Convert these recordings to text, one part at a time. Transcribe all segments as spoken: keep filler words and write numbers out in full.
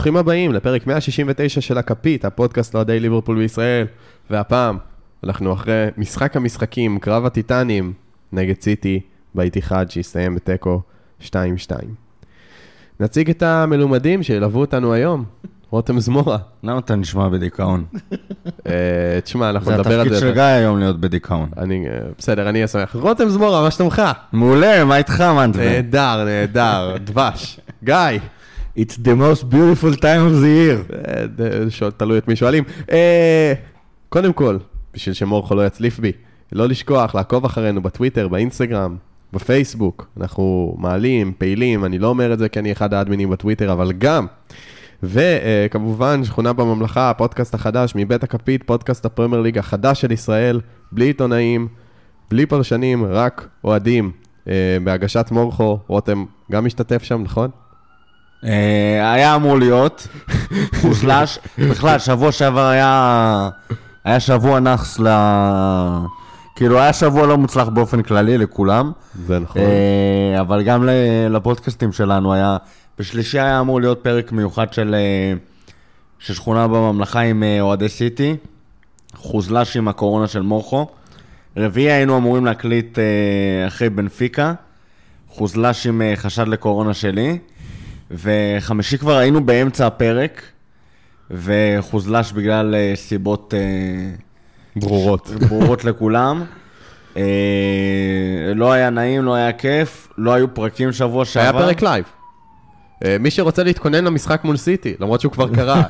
ברוכים הבאים לפרק מאה שישים ותשע של הכפית, הפודקאסט לאוהדי ליברפול בישראל. והפעם אנחנו אחרי משחק המשחקים, קרב הטיטנים נגד סיטי, בית אחד שהסתיים בתיקו שתיים שתיים. נציג את המלומדים שילוו אותנו היום, רותם זמורה. למה אתה נשמע בדיכאון? תשמע, אנחנו נדבר על זה. זה התפקיד של גיא היום להיות בדיכאון. בסדר, אני אשמח. רותם זמורה, מה שלומך? מעולה, מה איתך, מנטמן? נהדר, נהדר, דבש. גיא. It's the most beautiful time of the year. תלוי את מי שואלים. קודם כל, בשביל שמורחו לא יצליף בי, לא לשכוח לעקוב אחרינו בטוויטר, באינסטגרם, בפייסבוק. אנחנו מעלים, פעילים, אני לא אומר את זה כי אני אחד האדמינים בטוויטר, אבל גם. וכמובן, שכונה בממלכה, הפודקאסט החדש מבית הכפית, פודקאסט הפרמייר ליג החדש של ישראל, בלי עיתונאים, בלי פרשנים, רק אוהדים. בהגשת מורחו, רותם גם משתתף שם, נכון? היה אמור להיות, בכלל שבוע שעבר היה, היה שבוע נחס, ל... כאילו היה שבוע לא מוצלח באופן כללי לכולם, זה נכון. אבל גם לפודקאסטים שלנו היה, בשלישי היה אמור להיות פרק מיוחד של, של שכונה בממלכה עם אוהדי סיטי, חוזלש עם הקורונה של מורחו, רביעי היינו אמורים להקליט אחרי בנפיקה, חוזלש עם חשד לקורונה שלי, וחמישי כבר היינו באמצע הפרק, וחוזלש בגלל סיבות ברורות. ברורות לכולם. לא היה נעים, לא היה כיף, לא היו פרקים שבוע שעבר. היה פרק לייב. מי שרוצה להתכונן למשחק מול סיטי, למרות שהוא כבר קרה,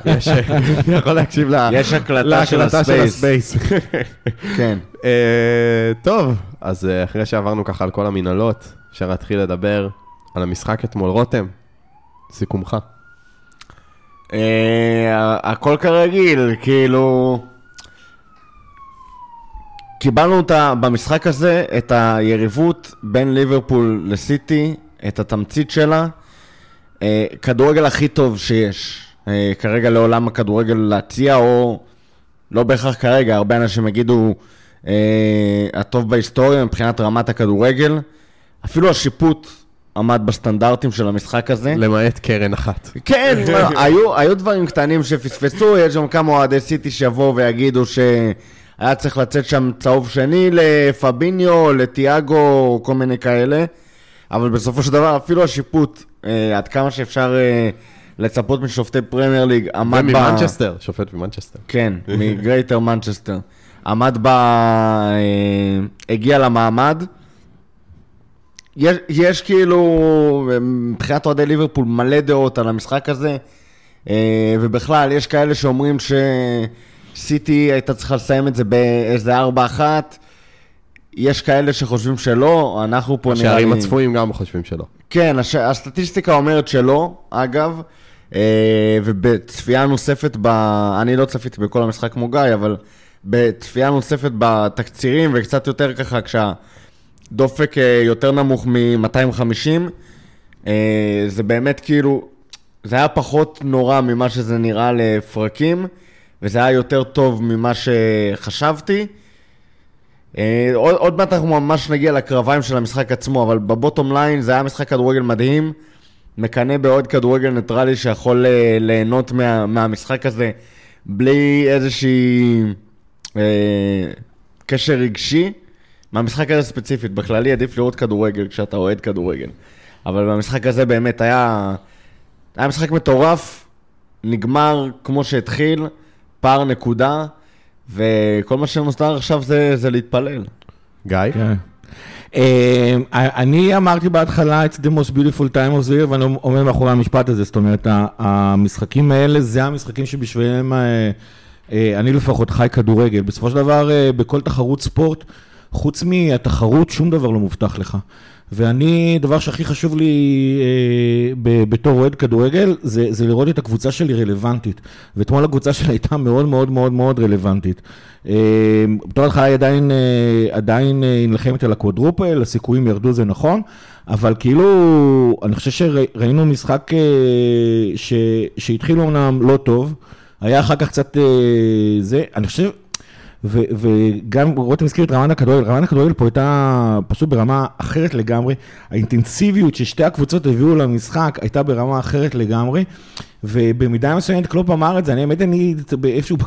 יכול להקשיב להקלטה של הספייס. כן. טוב, אז אחרי שעברנו ככה על כל המנהלות, אפשר להתחיל לדבר על המשחק אתמול. רותם. סיכומך. הכל כרגיל, כאילו... קיבלנו במשחק הזה את היריבות בין ליברפול לסיטי, את התמצית שלה. כדורגל הכי טוב שיש. כרגע לעולם הכדורגל להציע, או לא בהכרח כרגע, הרבה אנשים יגידו הטוב בהיסטוריה מבחינת רמת הכדורגל. אפילו השיפוט עמד בסטנדרטים של המשחק הזה. למעט קרן אחת. כן, היו דברים קטנים שפספסו, יש שם כמה אוהדי סיטי שיבואו ויגידו שהיה צריך לצאת שם צהוב שני לפביניו, לטיאגו, כל מיני כאלה, אבל בסופו של דבר אפילו השיפוט, עד כמה שאפשר לצפות משופטי פרמייר ליג, עמד ב... וממנצ'סטר, שופט ממנצ'סטר. כן, מגרייטר מנצ'סטר. עמד ב... הגיע למעמד, יש, יש כאילו, מבחינת אוהדי ליברפול מלא דעות על המשחק הזה, ובכלל יש כאלה שאומרים שסיטי הייתה צריכה לסיים את זה באיזה ארבע אחת, יש כאלה שחושבים שלא, אנחנו פה נראה... השערים הצפויים גם חושבים שלא. כן, הש... הסטטיסטיקה אומרת שלא, אגב, ובצפייה נוספת, ב... אני לא צפיתי בכל המשחק כמו גיא, אבל בצפייה נוספת בתקצירים וקצת יותר ככה כשה... דופק יותר נמוך מ-מאתיים וחמישים, זה באמת כאילו, זה היה פחות נורא ממה שזה נראה לפרקים, וזה היה יותר טוב ממה שחשבתי. עוד, עוד מעט אנחנו ממש נגיע לקרביים של המשחק עצמו, אבל בבוטום ליין זה היה משחק כדורגל מדהים, מקנה בעוד כדורגל ניטרלי שיכול ליהנות מה, מהמשחק הזה, בלי איזושהי אה, קשר רגשי. מהמשחק הזה ספציפית, בכללי עדיף לראות כדורגל כשאתה אוהד כדורגל. אבל במשחק הזה באמת היה... היה משחק מטורף, נגמר כמו שהתחיל, פער נקודה, וכל מה שנוסדר עכשיו זה, זה להתפלל. גיא? כן. אני אמרתי בהתחלה, it's the most beautiful time of the year, ואני אומר מאחורי המשפט הזה, זאת אומרת, המשחקים האלה, זה המשחקים שבשביהם אני לפחות חי כדורגל. בסופו של דבר, בכל תחרות ספורט, חוץ מהתחרות, שום דבר לא מובטח לך. ואני, דבר שהכי חשוב לי אה, בתור אוהד כדורגל, זה, זה לראות את הקבוצה שלי רלוונטית. ואתמול הקבוצה שלי הייתה מאוד מאוד מאוד מאוד רלוונטית. אה, בתור התחלה היא עדיין, אה, עדיין אה, נלחמת על הקוודרופל, הסיכויים ירדו, זה נכון, אבל כאילו, אני חושב שראינו משחק אה, ש, שהתחיל אומנם לא טוב, היה אחר כך קצת אה, זה, אני חושב, וגם רותם הזכיר את רמת הכדורגל, רמת הכדורגל פה הייתה פשוט ברמה אחרת לגמרי, האינטנסיביות ששתי הקבוצות הביאו למשחק הייתה ברמה אחרת לגמרי, ובמידה מסוימת קלופ אמר את זה, אני באמת אני איפשהו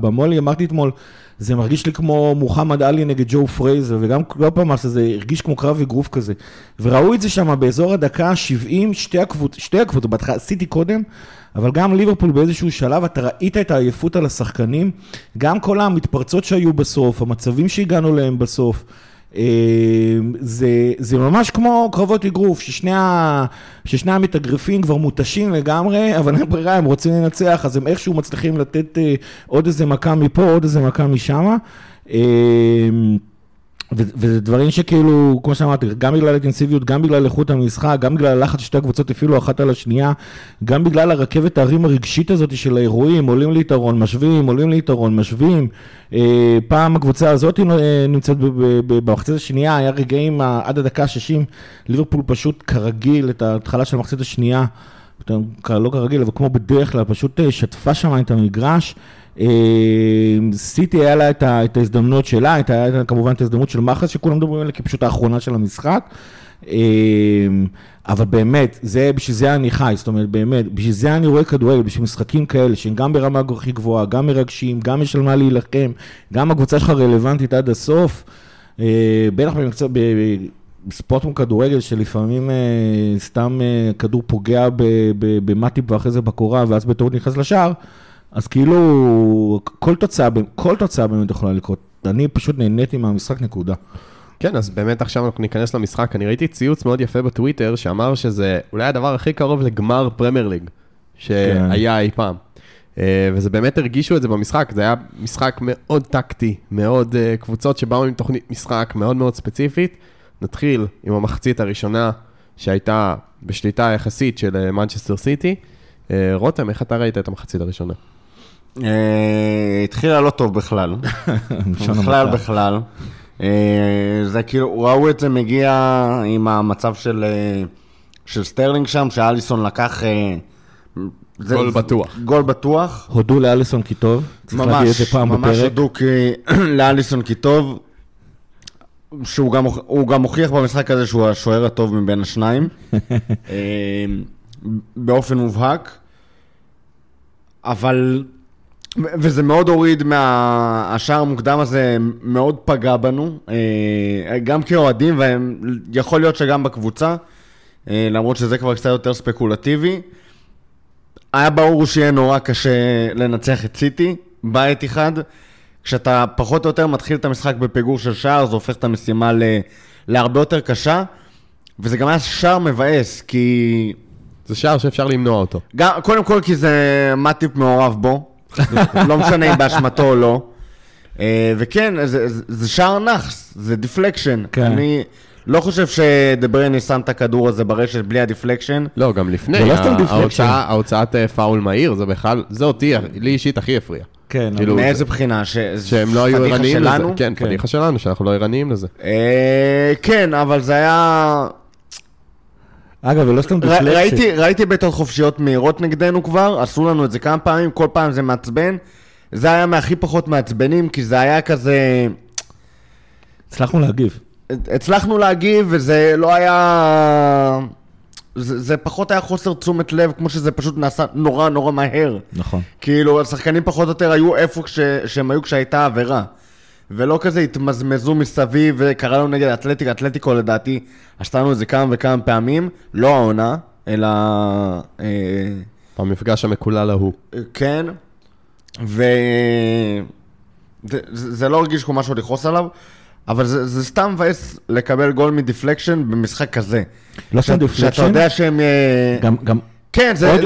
במולי אמרתי אתמול, זה מרגיש לי כמו מוחמד עלי נגד ג'ו פרייזר, וגם קלופ אמר שזה הרגיש כמו קרב וגרוף כזה, וראו את זה שם באזור הדקה שבעים, שתי הקבוצות, שתי הקבוצות, בהתחלה עשיתי קודם, אבל גם ליברפול באיזשהו שלב, אתה ראית את העייפות על השחקנים, גם כל המתפרצות שהיו בסוף, המצבים שהגענו להם בסוף, זה, זה ממש כמו קרבות אגרוף, ששני, ששני המתאגרפים כבר מותשים לגמרי, אבל אין ברירה, הם רוצים לנצח, אז הם איכשהו מצליחים לתת עוד איזה מכה מפה, עוד איזה מכה משם, וזה דברים שכאילו, כמו שאמרתי, גם בגלל האינטנסיביות, גם בגלל איכות המשחק, גם בגלל הלחץ ששתי הקבוצות אפילו אחת על השנייה, גם בגלל הרכבת הערים הרגשית הזאת של האירועים, עולים ליתרון, משווים, עולים ליתרון, משווים. פעם הקבוצה הזאת נמצאת במחצית השנייה, היה רגעים עד הדקה שישים, ליברפול פשוט כרגיל את ההתחלה של המחצית השנייה, לא כרגיל, אבל כמו בדרך כלל, פשוט שטפה שם את המגרש, סיטי היה לה את ההזדמנות שלה, היה לה כמובן את ההזדמנות של מחץ שכולם מדברים עליה כפשוט האחרונה של המשחק, אבל באמת, בשביל זה אני חי, זאת אומרת באמת, בשביל זה אני רואה כדורגל, בשביל משחקים כאלה שהם גם ברמה הכי גבוהה, גם מרגשים, גם יש על מה להילחם, גם הקבוצה שלך רלוונטית עד הסוף, בטח במקצוע... ספורט מכדורגל שלפעמים סתם כדור פוגע במטיפ ואחרי זה בקורה ואז בטעות נכנס לשער, אז כאילו כל תוצאה, כל תוצאה באמת יכולה לקרות. אני פשוט נהניתי מהמשחק נקודה. כן, אז באמת עכשיו אנחנו ניכנס למשחק. אני ראיתי ציוץ מאוד יפה בטוויטר שאמר שזה אולי הדבר הכי קרוב לגמר פרמייר ליג שהיה אי פעם. וזה באמת הרגישו את זה במשחק, זה היה משחק מאוד טקטי, מאוד קבוצות שבאו עם תוכנית משחק מאוד מאוד ספציפית. נתחיל עם המחצית הראשונה שהייתה בשליטה היחסית של מנצ'סטר סיטי. רותם, איך אתה ראית את המחצית הראשונה? התחילה לא טוב בכלל. בכלל בכלל. זה כאילו, ראו את זה מגיע עם המצב של סטרלינג שם, שאליסון לקח... גול בטוח. גול בטוח. הודו לאליסון כי טוב. ממש, ממש הודו לאליסון כי טוב. שהוא גם, הוא גם הוכיח במשחק הזה שהוא השוער הטוב מבין השניים, באופן מובהק, אבל, וזה מאוד הוריד מהשער המוקדם הזה, מאוד פגע בנו, גם כאוהדים, ויכול להיות שגם בקבוצה, למרות שזה כבר קצת יותר ספקולטיבי, היה ברור שיהיה נורא קשה לנצח את סיטי, בית אחד, כשאתה פחות או יותר מתחיל את המשחק בפיגור של שער, זה הופך את המשימה ל... להרבה יותר קשה, וזה גם היה שער מבאס, כי... זה שער שאפשר למנוע אותו. גם, קודם כל, כי זה מטיפ מעורב בו, לא משנה אם באשמתו או לא, וכן, זה, זה שער נחס, זה דיפלקשן. כן. אני לא חושב שדברני שם את הכדור הזה ברשת בלי הדיפלקשן. לא, גם לפני, ההוצאת פאול מהיר, זה בכלל, זה אותי, לי אישית הכי הפריע. כן, מאיזה בחינה? שהם לא היו עירניים לזה. כן, פדיחה שלנו, שאנחנו לא עירניים לזה. כן, אבל זה היה... אגב, ולא סתם דפלקשן. ראיתי בעיטות חופשיות מהירות נגדנו כבר, עשו לנו את זה כמה פעמים, כל פעם זה מעצבן. זה היה מהכי פחות מעצבנים, כי זה היה כזה... הצלחנו להגיב. הצלחנו להגיב, וזה לא היה... זה פחות היה חוסר תשומת לב, כמו שזה פשוט נעשה נורא נורא מהר. נכון. כאילו, השחקנים פחות או יותר היו איפה שהם היו כשהייתה עבירה. ולא כזה התמזמזו מסביב, וקרא לנו נגד אתלטיקו, אתלטיקו לדעתי, עשתנו את זה כמה וכמה פעמים, לא העונה, אלא... המפגש המקולל ההוא. כן. ו... זה לא הרגיש כמו משהו לכעוס עליו. אבל זה, זה סתם מבאס לקבל גול מדיפלקשן במשחק כזה. לא סתם דיפלקשן? שאתה יודע שהם... גם, גם... כן, זה, עוד,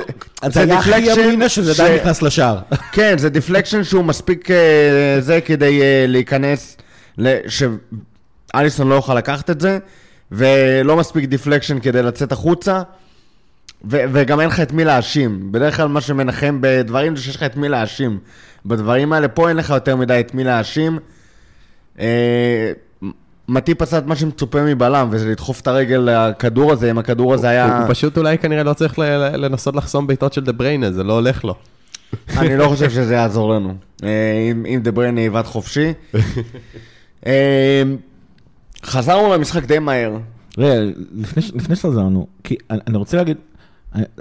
זה, זה דיפלקשן... שזה ש... די נכנס לשער. כן, זה דיפלקשן שהוא מספיק זה כדי להיכנס, שאליסון לא יוכל לקחת את זה, ולא מספיק דיפלקשן כדי לצאת החוצה, ו, וגם אין לך את מי להאשים. בדרך כלל מה שמנחם בדברים זה שיש לך את מי להאשים. בדברים האלה פה אין לך יותר מדי את מי להאשים, מטיפ עשה את מה שמצופה מבלם, וזה לדחוף את הרגל לכדור הזה, אם הכדור הזה היה... הוא פשוט אולי כנראה לא צריך לנסות לחסום בעיטות של דה בריינה, זה לא הולך לו. אני לא חושב שזה יעזור לנו. אם דבריין נעיבת חופשי. חזרנו למשחק די מהר. לפני שחזרנו, כי אני רוצה להגיד,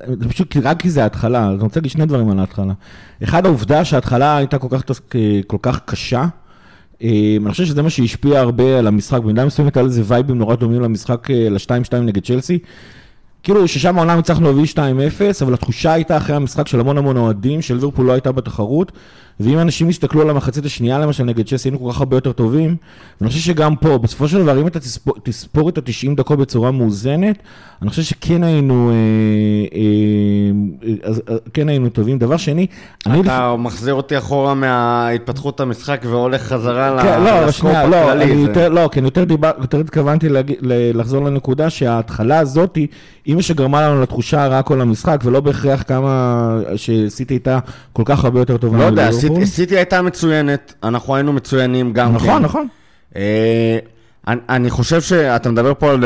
זה פשוט רק כי זה ההתחלה, אני רוצה להגיד שני דברים על ההתחלה. אחד, העובדה שההתחלה הייתה כל כך קשה, אני חושב שזה מה שהשפיע הרבה על המשחק, במידה מסוימת על איזה וייבים נורא דומים למשחק, ל-שתיים שתיים נגד צ'לסי, כאילו ששם העולם הצלחנו להביא שתיים אפס, אבל התחושה הייתה אחרי המשחק של המון המון אוהדים, של ליברפול לא הייתה בתחרות, ואם אנשים הסתכלו על המחצית השנייה למשל נגד צ'לסי, היינו כל כך הרבה יותר טובים, ואני חושב שגם פה, בסופו של דבר, אם אתה תספור את ה-תשעים דקות בצורה מאוזנת, אני חושב שכן היינו, כן היינו טובים. דבר שני, אתה מחזיר אותי אחורה מההתפתחות המשחק והולך חזרה לסקופ הכללי. לא, כן, יותר התכוונתי לחזור לנקודה שההתחלה הזאת, היא מה שגרמה לנו לתחושה הרעה כל המשחק, ולא בהכרח כמה שסיטי הייתה כל כך הרבה יותר טובה. לא יודע, סיטי הייתה מצוינת, אנחנו היינו מצוינים גם. נכון, נכון. אני חושב שאתה מדבר פה על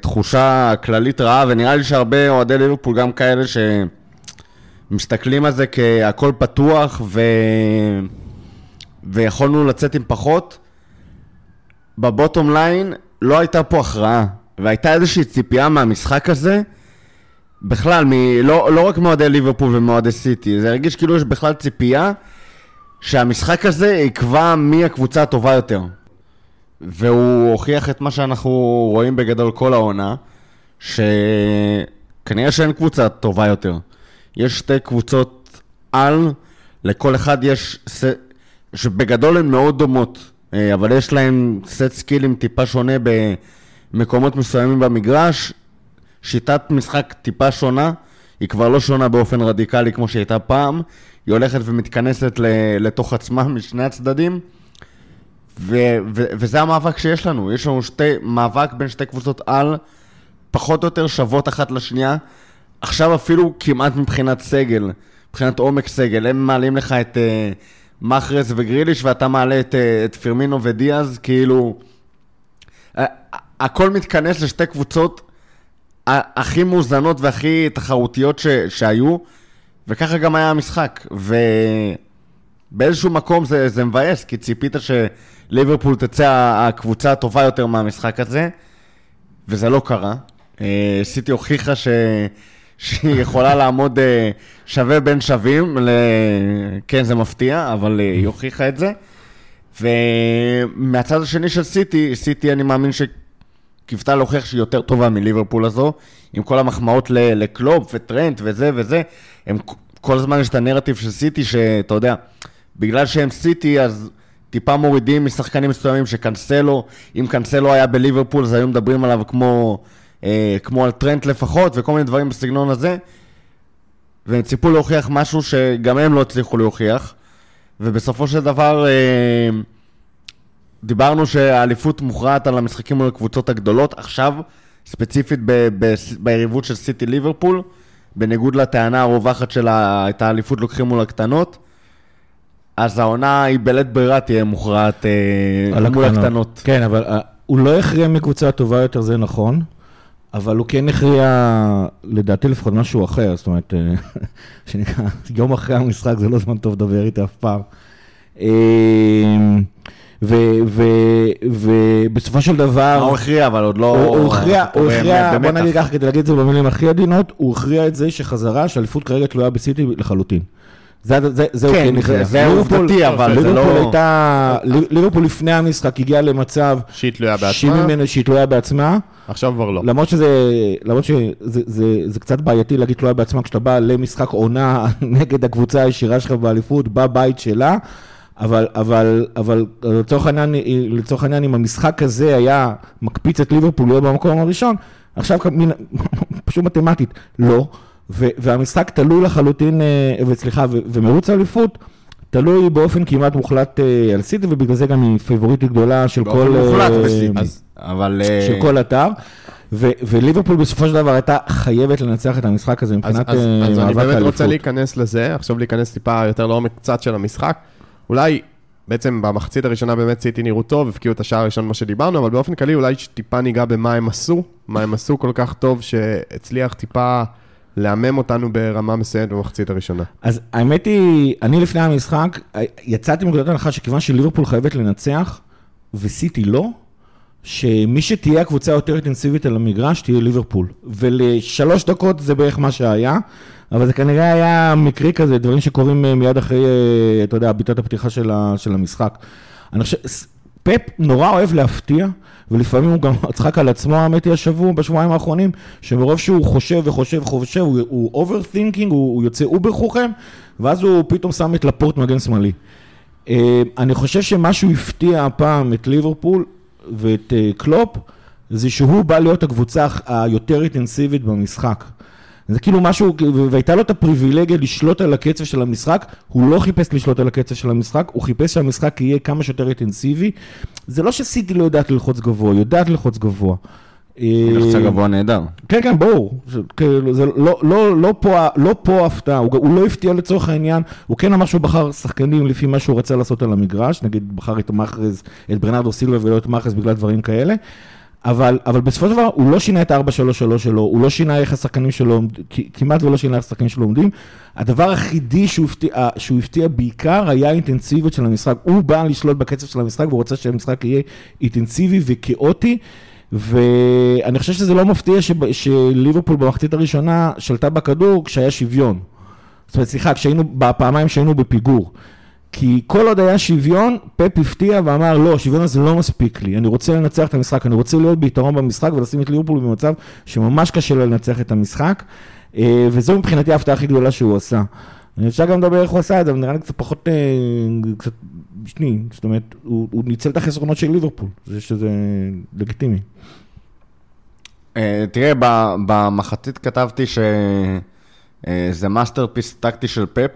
תחושה כללית רעה, ונראה לי שהרבה אוהדי ליברפול גם כאלה שמסתכלים על זה כהכל פתוח, ויכולנו לצאת עם פחות. בבוטום ליין לא הייתה פה הכרעה. והייתה איזושהי ציפייה מהמשחק הזה, בכלל, מ- לא, לא רק מועדי ליברפול ומועדי סיטי, זה הרגיש כאילו יש בכלל ציפייה שהמשחק הזה יקבע מי הקבוצה הטובה יותר. והוא הוכיח את מה שאנחנו רואים בגדול כל העונה, שכנראה שאין קבוצה טובה יותר. יש שתי קבוצות על, לכל אחד יש, ס... שבגדול הן מאוד דומות, אבל יש להם סט סקילים טיפה שונה ב... מקומות מסוימים במגרש, שיטת משחק טיפה שונה, היא כבר לא שונה באופן רדיקלי כמו שהייתה פעם, היא הולכת ומתכנסת לתוך עצמה משני הצדדים, ו- ו- וזה המאבק שיש לנו, יש לנו שתי, מאבק בין שתי קבוצות על, פחות או יותר שוות אחת לשנייה, עכשיו אפילו כמעט מבחינת סגל, מבחינת עומק סגל, הם מעלים לך את uh, מחרס וגריליש, ואתה מעלה את, uh, את פירמינו ודיאז, כאילו... Uh, הכל מתכנס לשתי קבוצות הכי מאוזנות והכי תחרותיות ש, שהיו, וככה גם היה המשחק, ובאיזשהו מקום זה, זה מבאס, כי ציפית שליברפול תצא הקבוצה הטובה יותר מהמשחק הזה, וזה לא קרה. סיטי הוכיחה ש, שהיא יכולה לעמוד שווה בין שווים, ל... כן זה מפתיע, אבל היא הוכיחה את זה, ומהצד השני של סיטי, סיטי אני מאמין ש... כבטה להוכיח שהיא יותר טובה מליברפול הזו, עם כל המחמאות לקלופ וטרנט וזה וזה, הם, כל הזמן יש את הנרטיב של סיטי, שאתה יודע, בגלל שהם סיטי, אז טיפה מורידים משחקנים מסוימים שקנסלו, אם קנסלו היה בליברפול, אז היו מדברים עליו כמו, אה, כמו על טרנט לפחות, וכל מיני דברים בסגנון הזה, והם ציפו להוכיח משהו שגם הם לא הצליחו להוכיח, ובסופו של דבר... אה, דיברנו שהאליפות מוכרעת על המשחקים מול הקבוצות הגדולות, עכשיו, ספציפית ב- ב- ביריבות של סיטי ליברפול, בניגוד לטענה הרווחת של את האליפות לוקחים מול הקטנות, אז העונה היא בלית ברירה תהיה מוכרעת מול הקטנות. כן, אבל הוא לא הכריע מקבוצה טובה יותר, זה נכון, אבל הוא כן הכריע, לדעתי לפחות משהו אחר, זאת אומרת, שנקרא, יום אחרי המשחק זה לא זמן טוב לדבר איתי אף פעם. ובסופו של דבר... הוא הכריע, אבל עוד לא... הוא הכריע, הוא הכריע, בוא נגיד ככה, כדי להגיד את זה במילים הכי עדינות, הוא הכריע את זה שחזרה, שהאליפות כרגע תלויה בסיטי לחלוטין. זה הוא כן הכריע. זה עובדתי, אבל זה לא... ליברפול לפני המשחק הגיע למצב... שהיא תלויה בעצמה. שהיא תלויה בעצמה. עכשיו כבר לא. למרות שזה קצת בעייתי להגיד תלויה בעצמה, כשאתה בא למשחק עונה נגד הקבוצה הישירה שלך באליפות, בבית שלה, אבל, אבל, אבל לצורך העניין, לצורך העניין, אם המשחק הזה היה מקפיץ את ליברפול לא במקום הראשון, עכשיו פשוט מתמטית, לא, והמשחק תלוי לחלוטין, וסליחה, ומרוץ האליפות, תלוי באופן כמעט מוחלט על סיטי, ובגלל זה גם היא פייבוריטית גדולה של כל... מוחלט בסיטי, אבל... של כל אתר. וליברפול בסופו של דבר הייתה חייבת לנצח את המשחק הזה מבחינת מאבק האליפות. אז אני באמת רוצה להיכנס לזה, עכשיו להיכנס טיפה יותר לעומק קצת של המשחק, אולי בעצם במחצית הראשונה באמת סיטי נראו טוב, הפקיעו את השער הראשון מה שדיברנו, אבל באופן כללי אולי טיפה ניגע במה הם עשו, מה הם עשו כל כך טוב שהצליח טיפה להמם אותנו ברמה מסוימת במחצית הראשונה. אז האמת היא, אני לפני המשחק, יצאתי מנקודת הנחה שכיוון שליברפול חייבת לנצח, וסיטי לא, שמי שתהיה הקבוצה יותר אינטנסיבית על המגרש תהיה ליברפול. ולשלוש דקות זה בערך מה שהיה, אבל זה כנראה היה מקרי כזה, דברים שקורים מיד אחרי, אתה יודע, ביטת הפתיחה של, ה, של המשחק. אני חושב, פפ נורא אוהב להפתיע, ולפעמים הוא גם צחק על עצמו, האמת היא השבוע, בשבועיים האחרונים, שמרוב שהוא חושב וחושב וחושב, הוא, הוא אוברתינקינג, הוא, הוא יוצא אובר חוכם, ואז הוא פתאום שם את לפורט מגן שמאלי. אני חושב שמשהו הפתיע הפעם את ליברפול ואת קלופ, זה שהוא בא להיות הקבוצה היותר אינטנסיבית במשחק. זה כאילו משהו, והייתה לו את הפריבילגיה לשלוט על הקצב של המשחק, הוא לא חיפש לשלוט על הקצב של המשחק, הוא חיפש שהמשחק יהיה כמה שיותר אינטנסיבי. זה לא שסיטי לא יודעת ללחוץ גבוה, יודעת ללחוץ גבוה. היא לחצה גבוה נהדר. כן, כן, ברור. זה לא פה הפתעה, הוא לא הפתיע לצורך העניין, הוא כן אמר שהוא בחר שחקנים לפי מה שהוא רצה לעשות על המגרש, נגיד בחר את המחרז, את ברנרדו סילבה ולא את המחרז בגלל דברים כאלה, אבל, אבל בסופו של דבר הוא לא שינה את ה-ארבע שלוש שלוש שלו, הוא לא שינה איך השחקנים שלו, כמעט ולא שינה איך השחקנים שלו עומדים. הדבר היחידי שהוא הפתיע, שהוא הפתיע בעיקר היה האינטנסיביות של המשחק. הוא בא לשלוט בקצב של המשחק, והוא רוצה שהמשחק יהיה אינטנסיבי וכאוטי, ואני חושב שזה לא מפתיע ש... שליברפול במחצית הראשונה שלטה בכדור כשהיה שוויון. זאת אומרת, סליחה, כשהיינו, בפעמיים שהיינו בפיגור. כי כל עוד היה שוויון, פפ הפתיע ואמר, לא, שוויון הזה לא מספיק לי, אני רוצה לנצח את המשחק, אני רוצה להיות ביתרון במשחק ולשים את ליברפול במצב שממש קשה לו לנצח את המשחק, וזו מבחינתי ההפתעה הכי גדולה שהוא עשה. אני אפשר גם לדבר איך הוא עשה את זה, אבל נראה לי קצת פחות, קצת שני, זאת אומרת, הוא, הוא ניצל את החסרונות של ליברפול, זה שזה לגיטימי. תראה, במחצית כתבתי שזה מאסטרפיס טקטי של פפ,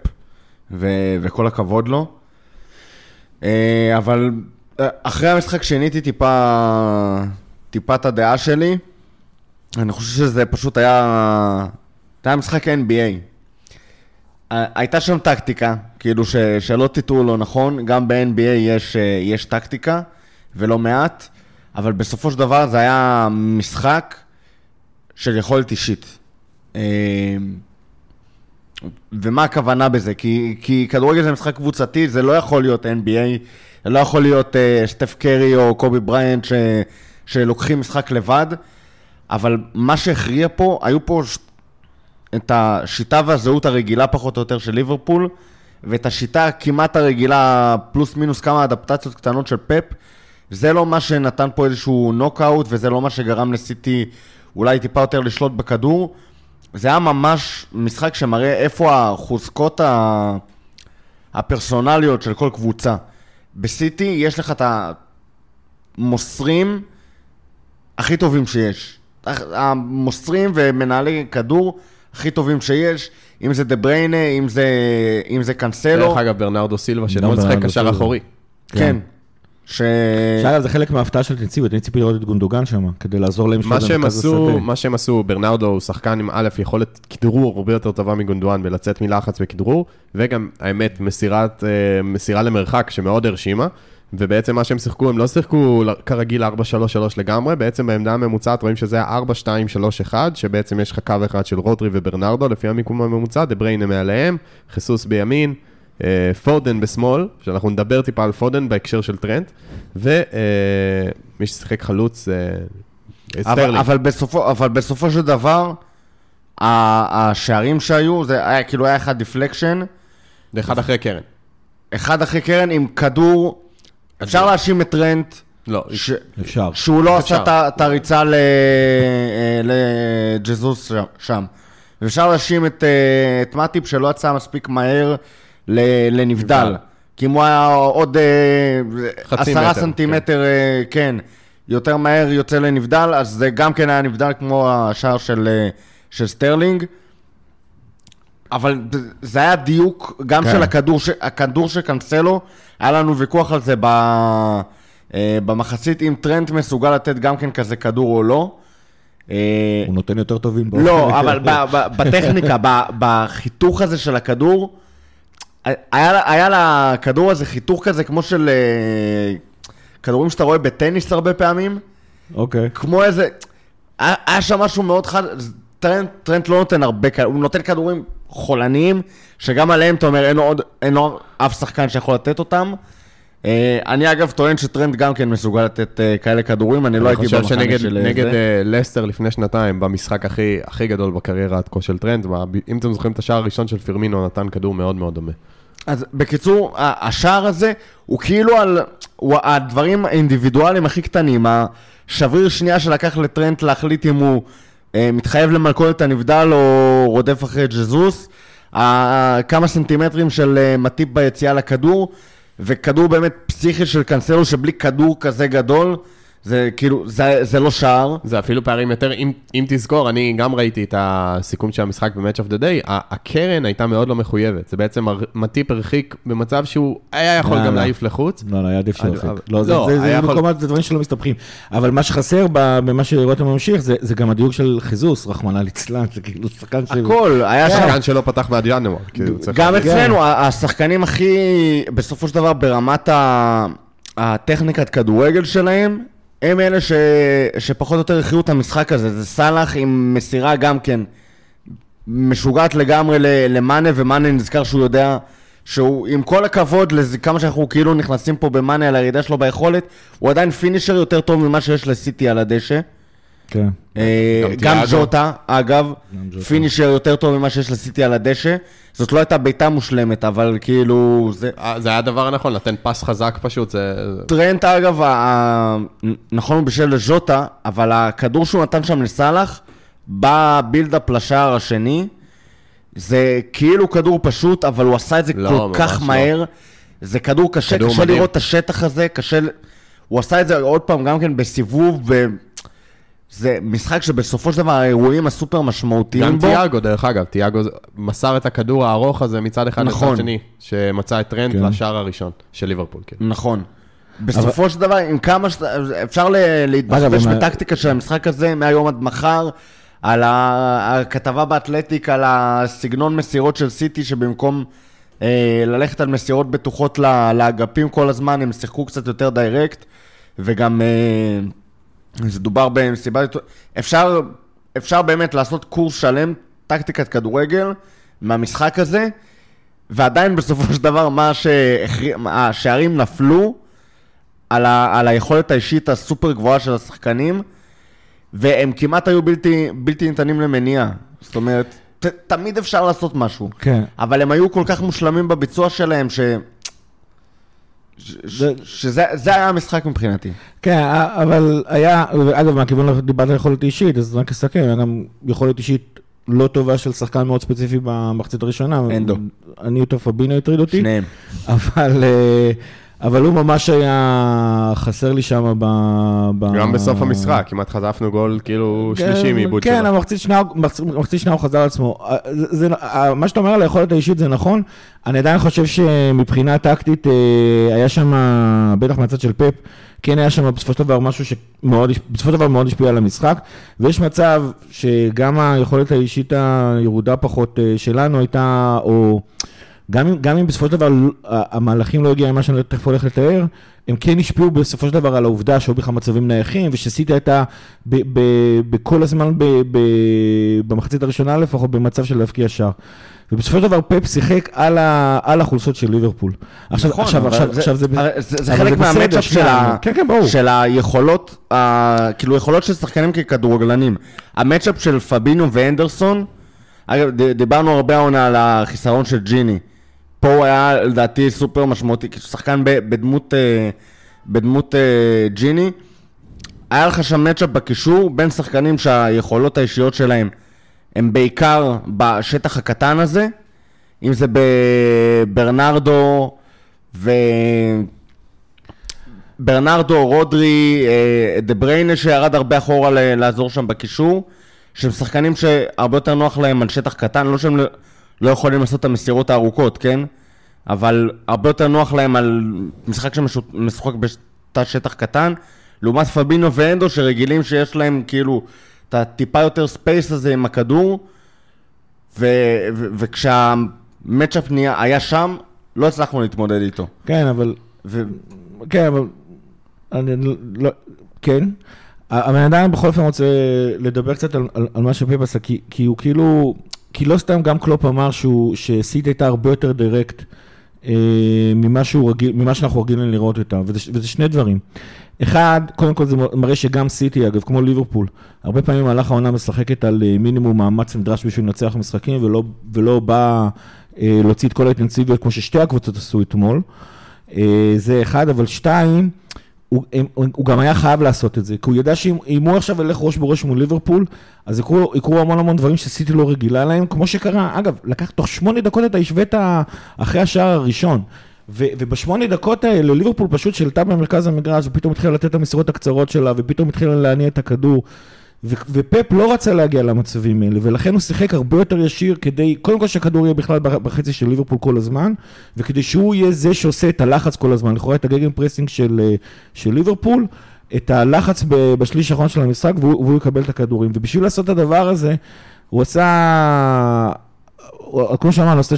ו- וכל הכבוד לו. אבל אחרי המשחק שיניתי טיפה, טיפה את הדעה שלי. אני חושב שזה פשוט היה, היה משחק אן בי איי. הייתה שם טקטיקה, כאילו ש- שלא תטעו לו, נכון? גם ב-אן בי איי יש, יש טקטיקה, ולא מעט, אבל בסופו של דבר זה היה משחק של יכולת אישית. ומה הכוונה בזה? כי, כי כדורגל זה משחק קבוצתי, זה לא יכול להיות אן בי איי, זה לא יכול להיות uh, סטף קרי או קובי בריינט ש, שלוקחים משחק לבד, אבל מה שהכריע פה, היו פה ש... את השיטה והזהות הרגילה פחות או יותר של ליברפול, ואת השיטה כמעט הרגילה, פלוס מינוס כמה אדפטציות קטנות של פפ, זה לא מה שנתן פה איזשהו נוקאוט, וזה לא מה שגרם לסיטי אולי טיפה יותר לשלוט בכדור, זה היה ממש משחק שמראה איפה החוזקות הפרסונליות של כל קבוצה. בסיטי יש לך את המוסרים הכי טובים שיש. המוסרים ומנהלי כדור הכי טובים שיש, אם זה דה בריינה, אם זה, אם זה קנסלו. דרך אגב, ברנרדו סילבה, שלא משחק קשר אחורי. כן. ש... שאלה, זה חלק מההפתעה של תנציביות, אני ציפי לראות את גונדוגן שם, כדי לעזור להם מה שהם עשו, מה שהם עשו, ברנרדו הוא שחקן עם א' יכולת כדרור הרבה יותר טובה מגונדואן, ולצאת מלחץ בכדרור, וגם האמת מסירת, מסירה למרחק שמאוד הרשימה, ובעצם מה שהם שיחקו, הם לא שיחקו כרגיל ארבע שלוש שלוש לגמרי, בעצם בעמדה הממוצעת רואים שזה היה ארבע שתיים שלוש אחת, שבעצם יש לך קו אחד של רודרי וברנרדו, לפי המיקום הממוצע, דה בריינה מעליהם, חיסוס בימין, פודן בשמאל, שאנחנו נדבר טיפה על פודן בהקשר של טרנט, ומי ששיחק חלוץ, סטרלינג. אבל בסופו של דבר, השערים שהיו, זה היה כאילו היה אחד דיפלקשן. זה אחד אחרי קרן. אחד אחרי קרן עם כדור, אפשר להאשים את טרנט, שהוא לא עשה את הריצה לג'זוס שם. ואפשר להאשים את מטיפ שלא יצא מספיק מהר, לנבדל, כי אם הוא היה עוד עשרה סנטימטר, כן, יותר מהר יוצא לנבדל, אז זה גם כן היה נבדל כמו השער של סטרלינג, אבל זה היה דיוק גם של הכדור, הכדור שקנסלו, היה לנו ויכוח על זה במחצית, אם טרנט מסוגל לתת גם כן כזה כדור או לא, הוא נותן יותר טובים, לא, אבל בטכניקה, בחיתוך הזה של הכדור, היה, היה לכדור הזה חיתוך כזה כמו של כדורים שאתה רואה בטניס הרבה פעמים. אוקיי. כמו איזה, היה שם משהו מאוד חד, טרנט, טרנט לא נותן הרבה כדורים, הוא נותן כדורים חולניים, שגם עליהם אתה אומר, אין לו עוד, אין לו אף שחקן שיכול לתת אותם. אני אגב טוען שטרנט גם כן מסוגל לתת כאלה כדורים, אני לא הייתי במחנה של... אני חושב שנגד לסטר לפני שנתיים, במשחק הכי הכי גדול בקריירה עד כה של טרנט, אם אתם זוכרים את השער הראשון של פירמינו, נתן כדור מאוד מאוד דומה. אז בקיצור, השער הזה הוא כאילו על הדברים האינדיבידואליים הכי קטנים, השבריר שנייה שלקח לטרנט להחליט אם הוא מתחייב למלכודת הנבדל או רודף אחרי ג'זוס, כמה סנטימטרים של מטיפ ביציאה לכדור, וכדור באמת פסיכי של קנסלו, שבלי כדור כזה גדול, זה כאילו, זה, זה לא שער. זה אפילו פערים יותר, אם, אם תזכור, אני גם ראיתי את הסיכום של המשחק ב-Match of the Day, הקרן הייתה מאוד לא מחויבת, זה בעצם מטיפ הרחיק במצב שהוא היה יכול גם להעיף לחוץ. לא, לא, היה עדיף שהרחיק. לא, זה מקומות, זה דברים שלא מסתפחים. אבל מה שחסר במה שרותם ממשיך, זה גם הדיוק של חיזוס, רחמנה ליצלן, זה כאילו שחקן שלו. הכל, היה שחקן שלא פתח בעד ינואר. גם אצלנו, השחקנים הכי, בסופו של דבר, ברמת הטכניקת כדורגל שלהם, הם אלה ש... שפחות או יותר הכריעו את המשחק הזה, זה סלח עם מסירה גם כן משוגעת לגמרי למאנה, ומאנה נזכר שהוא יודע שהוא עם כל הכבוד לזה, כמה שאנחנו כאילו נכנסים פה במאנה על הירידה שלו ביכולת, הוא עדיין פינישר יותר טוב ממה שיש לסיטי על הדשא. כן. גם ג'וטה, אגב, פינישר יותר טוב ממה שיש לסיטי על הדשא. זאת לא הייתה ביתה מושלמת, אבל כאילו... זה היה הדבר הנכון, לתן פס חזק פשוט. טרנט, אגב, נכון הוא בשביל לג'וטה, אבל הכדור שהוא נתן שם לסלח, בא בילדאפ לשער השני, זה כאילו כדור פשוט, אבל הוא עשה את זה כל כך מהר. זה כדור קשה, קשה לראות את השטח הזה, קשה... הוא עשה את זה עוד פעם גם כן בסיבוב ו... זה משחק שבסופו של דבר האירועים הסופר משמעותיים גם בו. גם תיאגו, דרך אגב, תיאגו מסר את הכדור הארוך הזה מצד אחד נכון. לצד שני, שמצא את טרנט כן. לשער הראשון של ליברפול. כן. נכון. בסופו אבל... של דבר, עם כמה ש... אפשר להתבחבש בטקטיקה של המשחק הזה מהיום עד מחר, על הכתבה באתלטיק, על הסגנון מסירות של סיטי, שבמקום אה, ללכת על מסירות בטוחות לאגפים כל הזמן, הם שיחקו קצת יותר דיירקט, וגם... אה, זה דובר במסיבה, אפשר, אפשר באמת לעשות קורס שלם, טקטיקת כדורגל, מהמשחק הזה, ועדיין בסופו של דבר מה שהחיר, השערים נפלו על, ה, על היכולת האישית הסופר גבוהה של השחקנים, והם כמעט היו בלתי, בלתי ניתנים למניע. זאת אומרת, ת, תמיד אפשר לעשות משהו, כן. אבל הם היו כל כך מושלמים בביצוע שלהם ש... שזה היה המשחק מבחינתי. כן, אבל היה, אגב, מהכיוון לדיברת על יכולת אישית, אז רק אסכם, היה גם יכולת אישית לא טובה של שחקן מאוד ספציפי במחצית הראשונה. אנדו. אני אותו פאבינו הטריד אותי. שניהם. אבל הוא ממש היה חסר לי שם ב... גם בסוף המשחק, כמעט חזפנו גול כאילו שלישי מאיבוד שלו. כן, המחצית שנה הוא חזר על עצמו. מה שאתה אומר על היכולת האישית זה נכון, אני עדיין חושב שמבחינה טקטית היה שם, בטח מהצד של פפ, כן היה שם בסופו של דבר משהו שבסופו של דבר מאוד השפיע על המשחק, ויש מצב שגם היכולת האישית הירודה פחות שלנו הייתה, או... גם, גם אם בסופו של דבר המהלכים לא הגיעו עם מה שאני תכף הולך לתאר, הם כן השפיעו בסופו של דבר על העובדה שהיו בכלל מצבים נייחים, ושסיטי הייתה בכל הזמן ב, ב, במחצית הראשונה לפחות במצב של להפקיע שער. ובסופו של דבר פפ שיחק על, ה, על החולסות של ליברפול. עכשיו, נכון, עכשיו, עכשיו, זה, עכשיו זה, זה, זה חלק מהמצב של, ה... כן, כן, של היכולות, ה... כאילו יכולות של שחקנים ככדורגלנים. המצ'אפ של פאבינו ואנדרסון, אגב, דיברנו הרבה עונה על החיסרון של ג'יני. פה הוא היה לדעתי סופר משמעותי, שחקן בדמות, בדמות ג'יני. היה לך שם מצ'אפ בקישור בין שחקנים שהיכולות האישיות שלהם הם בעיקר בשטח הקטן הזה, אם זה בברנרדו ו... ברנרדו, רודרי, דבריינה שירד הרבה אחורה לעזור שם בקישור, שהם שחקנים שהרבה יותר נוח להם על שטח קטן, לא שהם... לא יכולים לעשות את המסירות הארוכות, כן? אבל הרבה יותר נוח להם על משחק שמשוחק בתא שטח קטן, לעומת פאבינו ואנדו שרגילים שיש להם כאילו את הטיפה יותר ספייס הזה עם הכדור, ו- ו- וכשהמצ'אפ היה שם, לא הצלחנו להתמודד איתו. כן, אבל... ו- כן, אבל... אני לא... כן? הבן אדם בכל אופן רוצה לדבר קצת על מה שפיפס, כי הוא כאילו, כי לא סתם גם קלופ אמר שסיד הייתה הרבה יותר דירקט ממה שאנחנו רגילים לראות אותה, וזה שני דברים. אחד, קודם כל זה מראה שגם סיטי, אגב, כמו ליברפול, הרבה פעמים מהלך העונה משחקת על מינימום מאמץ נדרש בשביל לנצח משחקים, ולא בא להוציא את כל האינטנסיביות כמו ששתי הקבוצות עשו אתמול. זה אחד, אבל שתיים, הוא, הוא, הוא גם היה חייב לעשות את זה, כי הוא ידע שאם הוא עכשיו ילך ראש בראש מול ליברפול, אז יקרו, יקרו המון המון דברים שסיטי לא רגילה להם, כמו שקרה, אגב, לקח תוך שמונה דקות את הישבית אחרי השער הראשון, ו, ובשמונה דקות האלה, ליברפול פשוט שלטה במרכז המגרש, ופתאום התחילה לתת את המסירות הקצרות שלה, ופתאום התחילה להניע את הכדור, ו, ופפ לא רצה להגיע למצבים האלה, ולכן הוא שיחק הרבה יותר ישיר, כדי, קודם כל שהכדור יהיה בכלל בחצי של ליברפול כל הזמן, וכדי שהוא יהיה זה שעושה את הלחץ כל הזמן, לכאורה את הגגן פרסינג של, של ליברפול, את הלחץ בשליש האחרון של המשחק, והוא, והוא יקבל את הכדורים, ובשביל לעשות את הדבר הזה, הוא עשה, כמו שאמרנו, עושה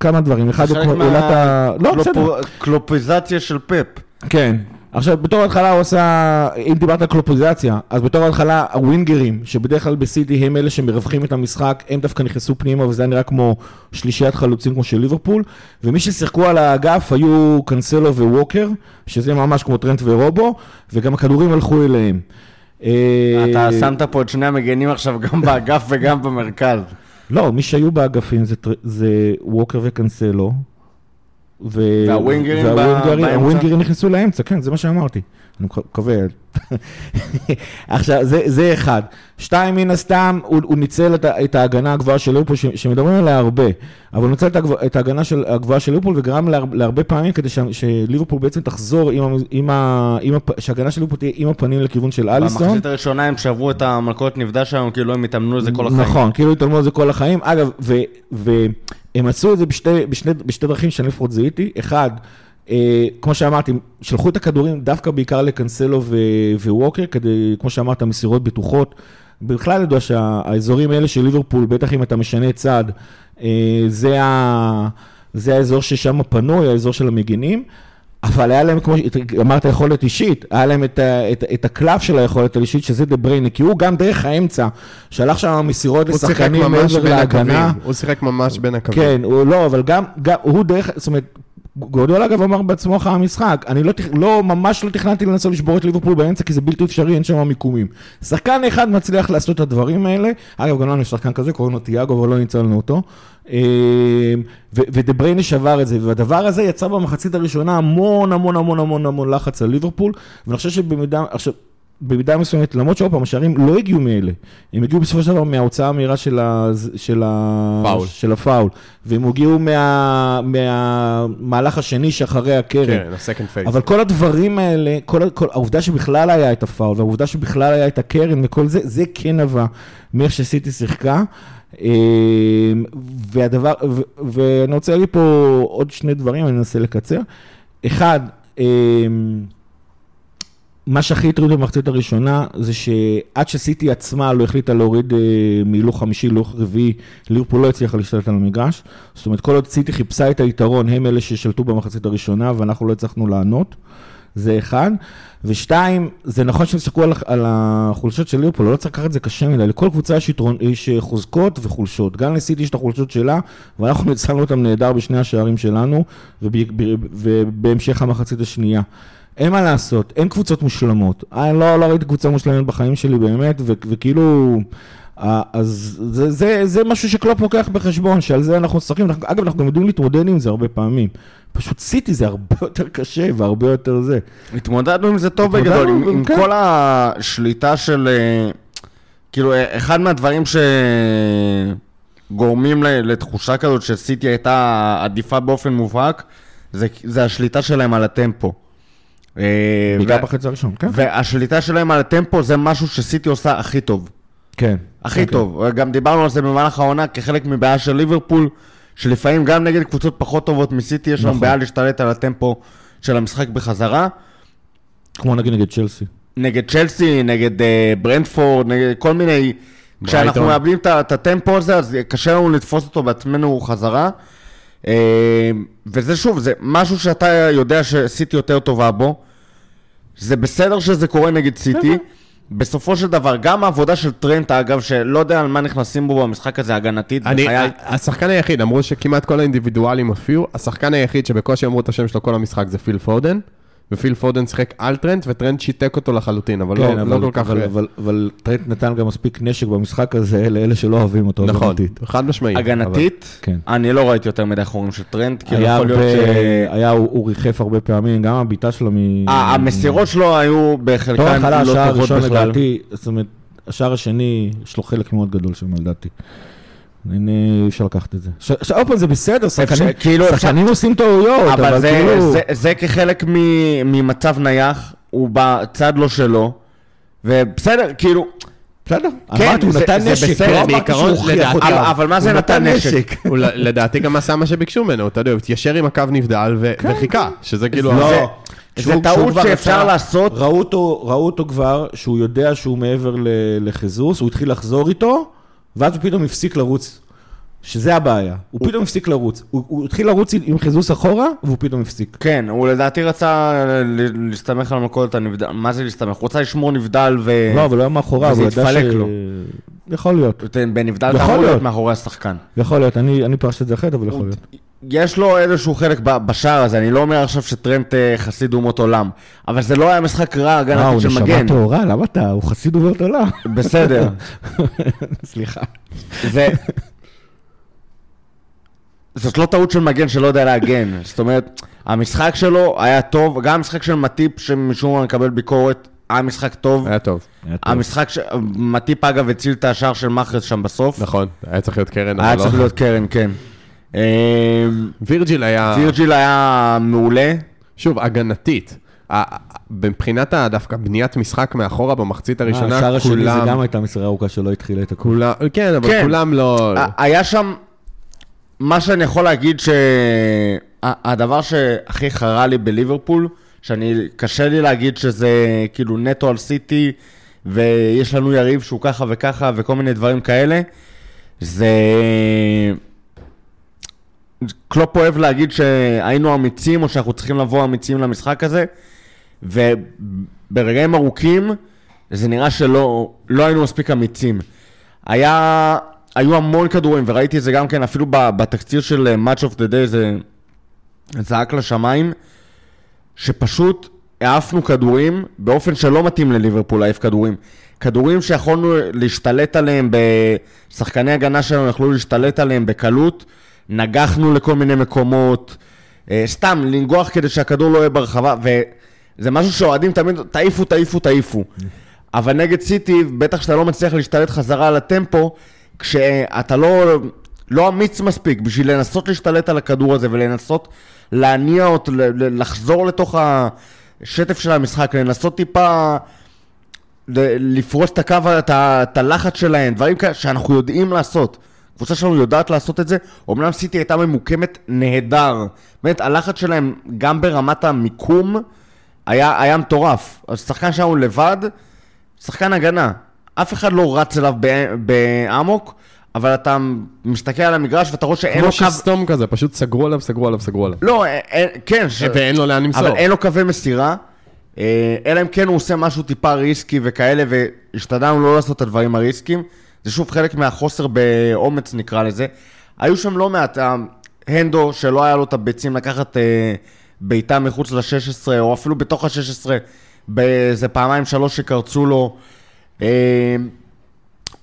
כמה דברים, אחד הוא כבר עילת ה... לא, בסדר. קלופיזציה של פפ. כן. עכשיו, בתור ההתחלה הוא עושה, אם דיברת על קלופיזציה, אז בתור ההתחלה הווינגרים, שבדרך כלל בסיטי הם אלה שמרווחים את המשחק, הם דווקא נכנסו פנימה, וזה נראה כמו שלישיית חלוצים כמו של ליברפול, ומי ששיחקו על האגף היו קנסלו וווקר, שזה ממש כמו טרנט ורובו, וגם הכדורים הלכו אליהם. אתה שמת פה את שני המגנים עכשיו גם באגף וגם במרכז. לא, מי שהיו באגפים זה ווקר וקנסלו, והווינגרים והווינגרים נכנסו לאמצע, כן, זה מה שאמרתי. אני מקווה. עכשיו, זה אחד. שתיים, מן הסתם, הוא ניצל את ההגנה הגבוהה של ליברפול, שמדברים עליה הרבה, אבל הוא ניצל את ההגנה הגבוהה של ליברפול, וגרם להרבה פעמים כדי שליברפול בעצם תחזור, שההגנה של ליברפול תהיה עם הפנים לכיוון של אליסון. במחצית הראשונה הם שברו את המלכות נבדה שם, כאילו הם התאמנו את זה כל החיים. נכון, כאילו התאמנו את זה כל החיים. אגב, הם עשו את זה בשתי דרכים שאני לפחות זיהיתי. אחד, כמו שאמרתי, שלחו את הכדורים דווקא בעיקר לקנסלו וווקר, כדי, כמו שאמרת, מסירות בטוחות. בכלל ידוע שהאזורים האלה של ליברפול, בטח אם אתה משנה צד, זה האזור ששם הפנוי, האזור של המגינים, אבל היה להם, כמו שאמרת, יכולת אישית, היה להם את, את, את הקלף של היכולת האישית, שזה דברייני, כי הוא גם דרך האמצע, שהלך שם מסירות לשחקנים מעבר להגנה. הוא שיחק ממש בין הקווים. כן, הוא לא, אבל גם, גם הוא דרך, זאת אומרת, גורדול אגב אמר בעצמו אחר המשחק, אני לא, לא, ממש לא תכננתי לנסות לשבור את ליברפול באמצע, כי זה בלתי אפשרי, אין שם המיקומים. שחקן אחד מצליח לעשות את הדברים האלה, אגב, גם לנו יש שחקן כזה, קוראים לו תיאגו, אבל לא ניצלנו אותו, ודברייני שבר את זה, והדבר הזה יצא במחצית הראשונה המון המון המון המון המון לחץ על ליברפול, ואני חושב שבמידה, עכשיו, במידה מסוימת, למרות שעוד פעם, השערים לא הגיעו מאלה. הם הגיעו בסופו של דבר מההוצאה המהירה של, ה... של, ה... של הפאול. והם הגיעו מה... מהמהלך השני שאחרי הקרן. כן, ה-second phase. אבל כל הדברים האלה, כל... כל... העובדה שבכלל היה את הפאול, והעובדה שבכלל היה את הקרן וכל זה, זה כן הבא מאיך שסיטי שיחקה. והדבר... ו... ואני רוצה להגיד פה עוד שני דברים, אני אנסה לקצר. אחד, מה שהכי התריד במחצית הראשונה, זה שעד שסיטי עצמה לא החליטה להוריד מהילוך חמישי, הילוך רביעי, ליברפול לא הצליחה להשתלט על המגרש. זאת אומרת, כל עוד סיטי חיפשה את היתרון, הם אלה ששלטו במחצית הראשונה, ואנחנו לא הצלחנו לענות. זה אחד. ושתיים, זה נכון שהם שחקו על החולשות של ליברפול, לא צריך לקחת את זה קשה מדי. לכל קבוצה יש חוזקות וחולשות. גם לסיטי יש את החולשות שלה, ואנחנו ניצלנו אותם נהדר בשני השערים שלנו, ובהמשך המחצית השנייה. אין מה לעשות, אין קבוצות מושלמות, אני לא, לא ראיתי קבוצה מושלמת בחיים שלי באמת, ו- וכאילו, אז זה, זה, זה משהו שקלופ לוקח בחשבון, שעל זה אנחנו שחקים, אנחנו, אגב, אנחנו גם יודעים להתמודד עם זה הרבה פעמים, פשוט סיטי זה הרבה יותר קשה והרבה יותר זה. התמודדנו עם זה טוב בגדול, עם, עם כן. כל השליטה של, כאילו, אחד מהדברים ש... גורמים לתחושה כזאת שסיטי הייתה עדיפה באופן מובהק, זה, זה השליטה שלהם על הטמפו. בגלל בחצי הראשון, כן. והשליטה שלהם על הטמפו זה משהו שסיטי עושה הכי טוב. כן. הכי טוב. גם דיברנו על זה במהלך העונה כחלק מבעיה של ליברפול, שלפעמים גם נגד קבוצות פחות טובות מסיטי, יש לנו בעיה להשתלט על הטמפו של המשחק בחזרה. כמו נגיד נגד צ'לסי. נגד צ'לסי, נגד ברנדפורד, נגד כל מיני... כשאנחנו מאבדים את הטמפו הזה, אז קשה לנו לתפוס אותו בעצמנו חזרה. וזה שוב, זה משהו שאתה יודע שסיטי יותר טובה בו, זה בסדר שזה קורה נגד סיטי, בסופו של דבר, גם העבודה של טרנט, אגב, שלא יודע על מה נכנסים בו במשחק הזה, הגנתית, בחיי... השחקן היחיד, אמרו שכמעט כל האינדיבידואלים הופיעו, השחקן היחיד שבקושי אמרו את השם שלו כל המשחק זה פיל פודן, ופיל פודן שחק על טרנט, וטרנט שיתק אותו לחלוטין, אבל כן, לא, אבל, לא כל כך... אבל, אבל, אבל טרנט נתן גם מספיק נשק במשחק הזה, לאלה שלא אוהבים אותו. נכון, הגנתית. חד משמעית. הגנתית, אבל... כן. אני לא ראיתי יותר מדי חורים של טרנט, כי יכול להיות ב... ש... היה, הוא, הוא ריחף הרבה פעמים, גם הביטה שלו... מ... 아, המסירות שלו היו בחלקן לא טובות בכלל. לדעתי, זאת אומרת, השער השני, יש לו חלק מאוד גדול שם, לדעתי. אני אפשר לקחת את זה. עוד פעם זה בסדר, שחקנים עושים טעויות, אבל כאילו... זה כחלק ממצב נייח, הוא בצד לא שלו, ובסדר, כאילו... בסדר, אמרת, הוא נתן נשק, אבל מה זה נתן נשק? לדעתי גם עשה מה שביקשו ממנו, אתה יודע, הוא התיישר עם הקו נבדל וחיכה, שזה כאילו... זה טעות שאפשר לעשות. ראו אותו כבר, שהוא יודע שהוא מעבר לחיזוס, הוא התחיל לחזור איתו, ואז הוא פתאום הפסיק לרוץ, שזה הבעיה, הוא פתאום הפסיק לרוץ, הוא התחיל לרוץ עם חיזוס אחורה, והוא פתאום הפסיק. כן, הוא לדעתי רצה להסתמך על המכולת הנבדל, מה זה להסתמך? הוא רצה לשמור נבדל ו... לא, אבל לא היה מאחורה, וזה התפלק לו. יכול להיות. בנבדל אתה יכול להיות מאחורי השחקן. יכול להיות, אני פרשת את זה אחרת, אבל יכול להיות. יש לו איזשהו חלק בשער הזה, אני לא אומר עכשיו שטרנט חסיד אומות עולם, אבל זה לא היה משחק רע, הגנתית של מגן. הוא נשמע תאורה, למה אתה? הוא חסיד אומות עולם. בסדר. סליחה. זה... זאת לא טעות של מגן שלא יודע להגן. זאת אומרת, המשחק שלו היה טוב, גם המשחק של מטיפ שמשום מה מקבל ביקורת, היה משחק טוב. היה טוב. המשחק ש... מטיפ אגב הציל את השער של מחרז שם בסוף. נכון, היה צריך להיות קרן. היה צריך להיות קרן, כן. וירג'יל היה... וירג'יל היה מעולה. שוב, הגנתית. מבחינת דווקא בניית משחק מאחורה במחצית הראשונה, השער השני זה גם הייתה מסירה ארוכה שלא התחילה את הכול. כן, אבל כולם לא... היה שם... מה שאני יכול להגיד שהדבר שהכי חרה לי בליברפול, שאני קשה לי להגיד שזה כאילו נטו על סיטי, ויש לנו יריב שהוא ככה וככה וכל מיני דברים כאלה, זה... קלופ אוהב להגיד שהיינו אמיצים או שאנחנו צריכים לבוא אמיצים למשחק הזה, וברגעים ארוכים זה נראה שלא לא היינו מספיק אמיצים. היה... היו המון כדורים, וראיתי את זה גם כן, אפילו בתקציר של Match of the Day, זה זעק לשמיים, שפשוט העפנו כדורים באופן שלא מתאים לליברפול, העיף כדורים. כדורים שיכולנו להשתלט עליהם, בשחקני הגנה שלנו יכלו להשתלט עליהם בקלות, נגחנו לכל מיני מקומות, סתם לנגוח כדי שהכדור לא יהיה ברחבה, וזה משהו שאוהדים תמיד, תעיפו, תעיפו, תעיפו. אבל נגד סיטי, בטח שאתה לא מצליח להשתלט חזרה על הטמפו, כשאתה לא, לא אמיץ מספיק בשביל לנסות להשתלט על הכדור הזה ולנסות להניע אותו, לחזור לתוך השטף של המשחק, לנסות טיפה לפרוס את הקו, את הלחץ שלהם, דברים כאלה שאנחנו יודעים לעשות. הקבוצה שלנו יודעת לעשות את זה, אומנם סיטי הייתה ממוקמת נהדר. באמת, הלחץ שלהם גם ברמת המיקום היה, היה מטורף. השחקן שלנו לבד, שחקן הגנה. אף אחד לא רץ אליו באמוק, אבל אתה מסתכל על המגרש ואתה רואה שאין לו קו... כמו שסתום כזה, פשוט סגרו עליו, סגרו עליו, סגרו עליו. לא, כן. ואין לו לאן למסור. אבל אין לו קווי מסירה, אלא אם כן הוא עושה משהו טיפה ריסקי וכאלה, והשתדלנו לא לעשות את הדברים הריסקיים. זה שוב חלק מהחוסר באומץ נקרא לזה. היו שם לא מעט, ההנדו שלא היה לו את הביצים לקחת ביתה מחוץ ל-שש עשרה, או אפילו בתוך ה-שש עשרה, באיזה פעמיים שלוש שקרצו לו...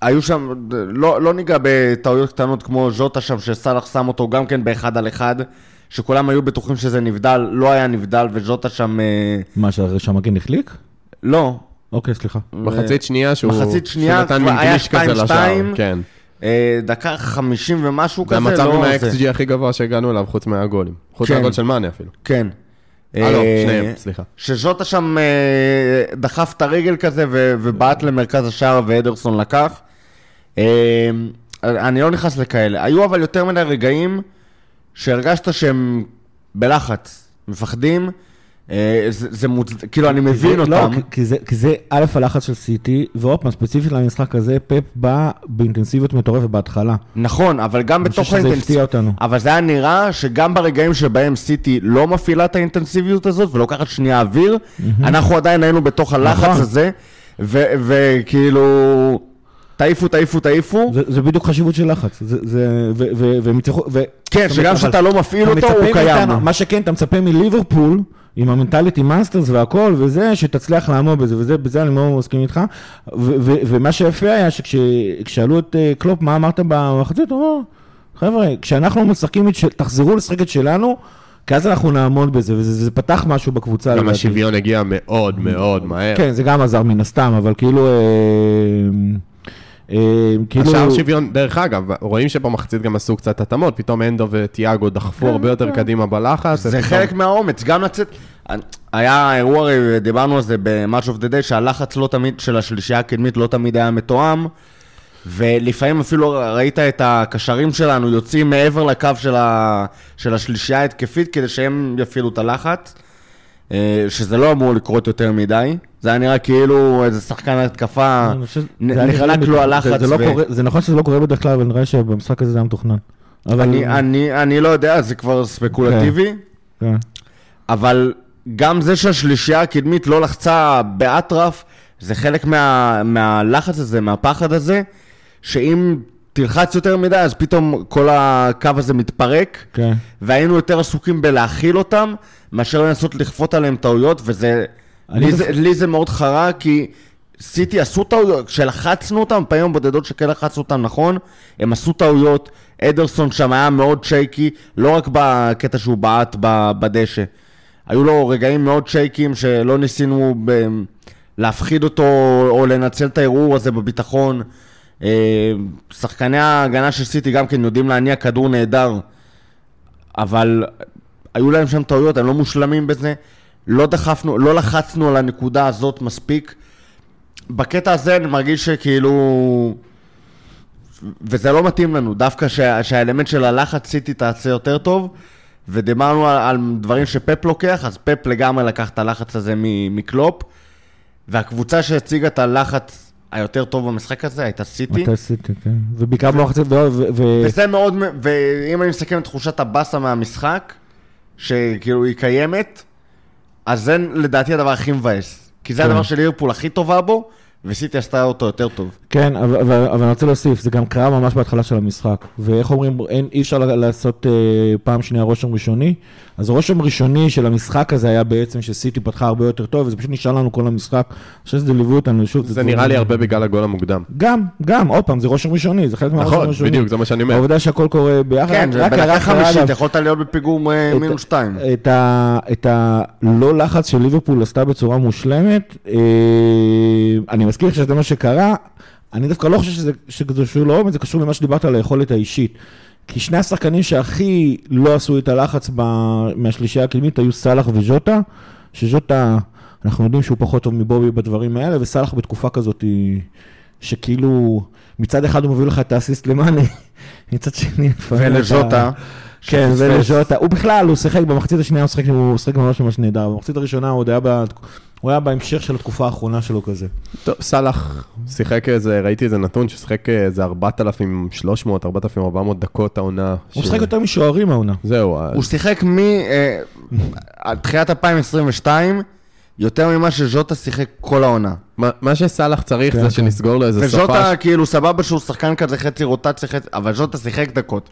היו שם, לא, לא ניגע בטעויות קטנות כמו ז'וטה שם שסלח שם אותו גם כן באחד על אחד, שכולם היו בטוחים שזה נבדל, לא היה נבדל, וז'וטה שם... מה, שהמגן החליק? לא. אוקיי, סליחה. מחצית שנייה שהוא... מחצית שנייה, היה שתיים שתיים, דקה חמישים ומשהו כזה, לא... זה המצב עם ה-אקס ג'י הכי גבוה שהגענו אליו, חוץ מהגולים. חוץ מהגול של מאני אפילו. כן. הלו, שניהם, סליחה. שז'וטה שם דחף את הרגל כזה ובאת למרכז השער ואדרסון לקח. אני לא נכנס לכאלה. היו אבל יותר מדי רגעים שהרגשת שהם בלחץ, מפחדים. כאילו אני מבין אותם. כי זה א' הלחץ של סיטי, ועוד פעם ספציפית למשחק הזה, פפ בא באינטנסיביות מטורפת בהתחלה. נכון, אבל גם בתוך האינטנסיביות, אבל זה היה נראה שגם ברגעים שבהם סיטי לא מפעילה את האינטנסיביות הזאת ולוקחת שנייה אוויר, אנחנו עדיין היינו בתוך הלחץ הזה, וכאילו, תעיפו, תעיפו, תעיפו. זה בדיוק חשיבות של לחץ. כן, שגם שאתה לא מפעיל אותו, הוא קיים. מה שכן, אתה מצפה מליברפול, עם המנטליטי מאנסטרס והכל, וזה שתצליח לעמוד בזה, וזה בזה אני מאוד מסכים איתך, ומה שיפה היה, שכששאלו את קלופ, מה אמרת במחצית, הוא אמר, חבר'ה, כשאנחנו משחקים, תחזרו לשחקת שלנו, כי אז אנחנו נעמוד בזה, וזה פתח משהו בקבוצה. גם השוויון הגיע מאוד מאוד מהר. כן, זה גם עזר מן הסתם, אבל כאילו... השאר שוויון, דרך אגב, רואים שבמחצית גם עשו קצת התאמות, פתאום אנדו וטיאגו דחפו הרבה יותר קדימה בלחץ. זה חלק מהאומץ, גם לצאת... היה אירוע, דיברנו על זה ב-Match of the Day, שהלחץ לא תמיד, של השלישייה הקדמית לא תמיד היה מתואם, ולפעמים אפילו ראית את הקשרים שלנו יוצאים מעבר לקו של, ה... של השלישייה התקפית כדי שהם יפעילו את הלחץ, שזה לא אמור לקרות יותר מדי. זה היה נראה כאילו איזה שחקן התקפה נחלק לו הלחץ. זה, זה, ו... לא קורה, זה נכון שזה לא קורה בדרך כלל, אבל נראה שבמשחק הזה זה היה מתוכנן. אבל... אני, אני, אני לא יודע, זה כבר ספקולטיבי, okay. Okay. אבל גם זה שהשלישייה הקדמית לא לחצה באטרף, זה חלק מה, מהלחץ הזה, מהפחד הזה, שאם תלחץ יותר מדי, אז פתאום כל הקו הזה מתפרק, okay. והיינו יותר עסוקים בלהכיל אותם, מאשר לנסות לכפות עליהם טעויות, וזה... לי, דפ... זה, לי זה מאוד חרה, כי סיטי עשו טעויות, כשלחצנו אותם, פעמים בודדות שכן לחצנו אותם, נכון? הם עשו טעויות, אדרסון שם היה מאוד שייקי, לא רק בקטע שהוא בעט בדשא. היו לו רגעים מאוד שייקים, שלא ניסינו ב... להפחיד אותו, או לנצל את האירוע הזה בביטחון. שחקני ההגנה של סיטי גם כן יודעים להניע כדור נהדר, אבל היו להם שם טעויות, הם לא מושלמים בזה, לא דחפנו, לא לחצנו על הנקודה הזאת מספיק. בקטע הזה אני מרגיש שכאילו, וזה לא מתאים לנו, דווקא שה... שהאלמנט של הלחץ סיטי תעשה יותר טוב, ודיברנו על, על דברים שפאפ לוקח, אז פאפ לגמרי לקח את הלחץ הזה מקלופ, והקבוצה שהציגה את הלחץ היותר טוב במשחק הזה הייתה סיטי. הייתה סיטי, כן. ובעיקר בלוחצת... וזה מאוד... ואם אני מסכם את תחושת הבאסה מהמשחק, שכאילו היא קיימת, אז זה לדעתי הדבר הכי מבאס. כי זה הדבר של ליברפול הכי טובה בו, וסיטי עשתה אותו יותר טוב. כן, אבל אני רוצה להוסיף, זה גם קרה ממש בהתחלה של המשחק. ואיך אומרים, אי אפשר לעשות פעם שנייה רושם ראשוני, אז הרושם ראשוני של המשחק הזה היה בעצם שסיטי פתחה הרבה יותר טוב, וזה פשוט נשאר לנו כל המשחק, אני חושב שזה ליוו אותנו שוב. זה נראה לי הרבה בגלל הגול המוקדם. גם, גם, עוד פעם, זה רושם ראשוני, זה חלק מהרושם ראשוני. נכון, בדיוק, זה מה שאני אומר. העובדה שהכל קורה ביחד. כן, בדקה חמישית, יכולת להיות בפיגור מינוס שתיים. את הלא לחץ של ליברפול עשתה בצורה מושלמת, אני מזכיר שזה מה שקרה, אני דווקא לא חושב שזה קשור לאומץ, זה קשור למה שדיברת על היכולת האישית. כי שני השחקנים שהכי לא עשו את הלחץ מהשלישייה הקדמית היו סלח וז'וטה, שז'וטה, אנחנו יודעים שהוא פחות טוב מבובי בדברים האלה, וסלח בתקופה כזאת שכאילו מצד אחד הוא מביא לך את האסיסט למאני, מצד שני... ולז'וטה. כן, ולז'וטה. הוא בכלל, הוא שחק במחצית השנייה, הוא שחק, הוא שחק ממש ממש נהדר. במחצית הראשונה הוא עוד היה ב... הוא היה בהמשך של התקופה האחרונה שלו כזה. טוב, סלח שיחק איזה, ראיתי איזה נתון ששיחק איזה ארבעת אלפים ושלוש מאות, ארבעת אלפים וארבע מאות דקות העונה. הוא שיחק יותר משוערים העונה. זהו. הוא שיחק מתחילת אלפיים עשרים ושתיים, יותר ממה שז'וטה שיחק כל העונה. מה שסלח צריך זה שנסגור לו איזה סופה. וז'וטה כאילו סבבה שהוא שחקן כזה חצי רוטציה, אבל ז'וטה שיחק דקות.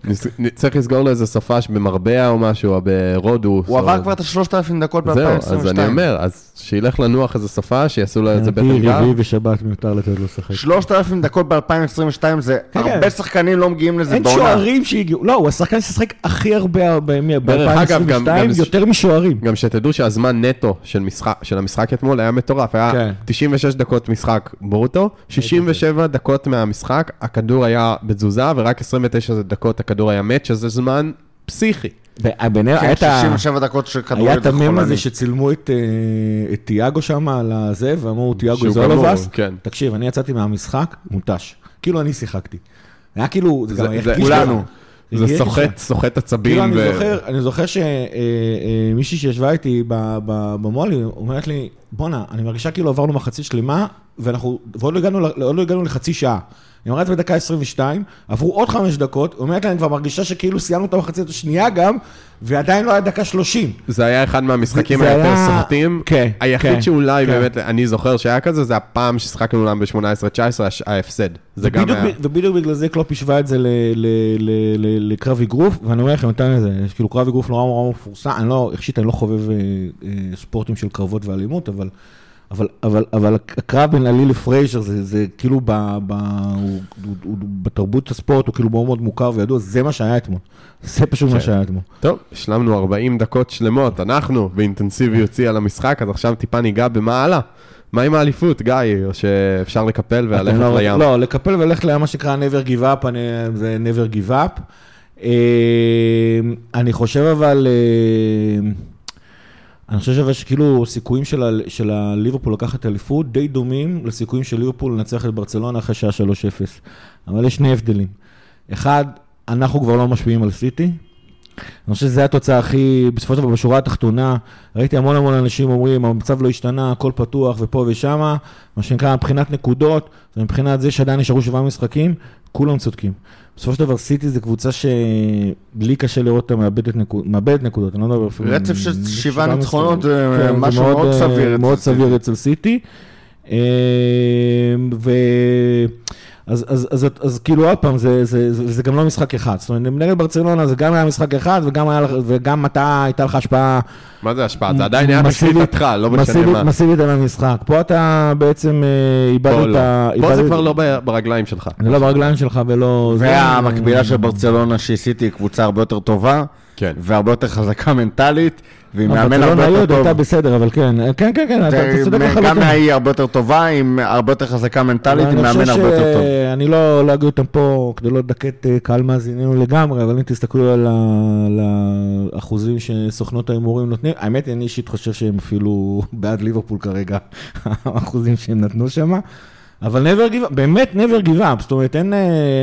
צריך לסגור לו איזה סופה שבמרבע או משהו, ברודוס. הוא עבר כבר את שלושת אלפים דקות ב-אלפיים עשרים ושתיים. זהו, אז אני אומר, אז שילך לנוח איזה סופה, שיעשו לו איזה בטר גר. רביעי ושבת מיותר לתת לו שחק. שלושת אלפים דקות ב-אלפיים עשרים ושתיים, זה הרבה שחקנים לא מגיעים לזה בעונה. אין שוערים שהגיעו. לא, הוא השחקן ששחק הכי הרבה ב-אלפיים עשרים ושתיים, יותר משוערים. גם שתדעו שהזמן נטו של המשחק אתמול היה מטורף, היה תשעים ושש דקות משחק ברוטו, שישים ושבע דקות מהמשחק, הכדור היה בתזוזה, ורק עשרים ותשע דקות הכדור היה מת, שזה זמן פסיכי. שישים ושבע דקות שכדור... היה את המם הזה שצילמו את תיאגו שם על הזה, ואמרו, תיאגו זולובס, תקשיב, אני יצאתי מהמשחק, מותש. כאילו אני שיחקתי. היה כאילו... כולנו. זה סוחט, סוחט עצבים. אני זוכר שמישהי שישבה איתי במועל, אומרת לי, בונה, אני מרגישה כאילו עברנו מחצית שלמה, ואנחנו, ועוד לא הגענו, עוד לא הגענו לחצי שעה. היא אומרת בדקה עשרים ושתיים, עברו עוד חמש דקות, אומרת להם כבר מרגישה שכאילו סיימנו אותה מחצית השנייה גם, ועדיין לא היה דקה שלושים. זה היה אחד מהמשחקים היותר סוחטים. היחיד שאולי באמת, אני זוכר שהיה כזה, זה הפעם ששחקנו אולם ב-שמונה עשרה תשע עשרה, ההפסד. ובדיוק בגלל זה קלופ השווה את זה לקרב אגרוף, ואני אומר לכם, נתן לזה, כאילו קרב אגרוף נורא נורא מפורסם, אני לא, אישית אני לא חובב ספורטים של קרבות ואלימות, אבל... אבל, אבל, אבל הקרב בין עלי לפריישר, זה, זה כאילו ב, ב, הוא, הוא, הוא, בתרבות הספורט, הוא כאילו מאוד מאוד מוכר וידוע, זה מה שהיה אתמול. זה פשוט מה שהיה אתמול. טוב, השלמנו ארבעים דקות שלמות, אנחנו באינטנסיבי יוציא על המשחק, אז עכשיו טיפה ניגע במה עלה. מה עם האליפות, גיא? או שאפשר לקפל והלכת לא, לים? לא, לקפל והלכת לים, מה שקרא never give up, אני, זה never give up. אני חושב אבל... אני חושב שכאילו סיכויים של הליברפול לקחת אליפות די דומים לסיכויים של ליברפול לנצח את ברצלונה אחרי שעה שלוש אפס. אבל יש שני הבדלים. אחד, אנחנו כבר לא משפיעים על סיטי. אני חושב שזו התוצאה הכי, בסופו של דבר בשורה התחתונה, ראיתי המון המון אנשים אומרים, המצב לא השתנה, הכל פתוח ופה ושמה, מה שנקרא מבחינת נקודות, ומבחינת זה שעדיין נשארו שבעה משחקים, כולם צודקים. בסופו של דבר סיטי זה קבוצה שבלי קשה לראות אותה מאבדת נקודות, מאבדת נקודות, אני לא יודע אפילו... רצף של שבעה ניצחונות זה משהו מאוד סביר. מאוד סביר אצל סיטי. ו... אז, אז, אז, אז כאילו עוד פעם, זה, זה, זה, זה גם לא משחק אחד. זאת אומרת, נגד ברצלונה זה גם היה משחק אחד, וגם, היה, וגם אתה, הייתה לך השפעה... מה זה השפעה? זה עדיין היה מסיבית איתך, לא משנה מה. מסיבית על המשחק. פה אתה בעצם איבדת... לא. פה זה כבר לא ברגליים שלך. זה לא ברגליים שלך ולא... והמקבילה של ברצלונה שעשיתי היא קבוצה הרבה יותר טובה, והרבה יותר חזקה מנטלית, והיא מאמן הרבה יותר טוב. ברצלונה הייתה בסדר, אבל כן. כן, כן, כן, אתה צודק לחלוטין. גם היא הרבה יותר טובה, היא הרבה יותר חזקה מנטלית, היא מאמן הרבה יותר טוב. אני לא אגיד אותם פה כדי לא לדקת קהל מאזינינו לגמרי, אבל אם תסתכלו על האחוזים שסוכנות ההימורים נותנים, האמת אני אישית חושב שהם אפילו בעד ליברפול כרגע, האחוזים שהם נתנו שם. אבל never give up, באמת never give up, זאת אומרת, אין,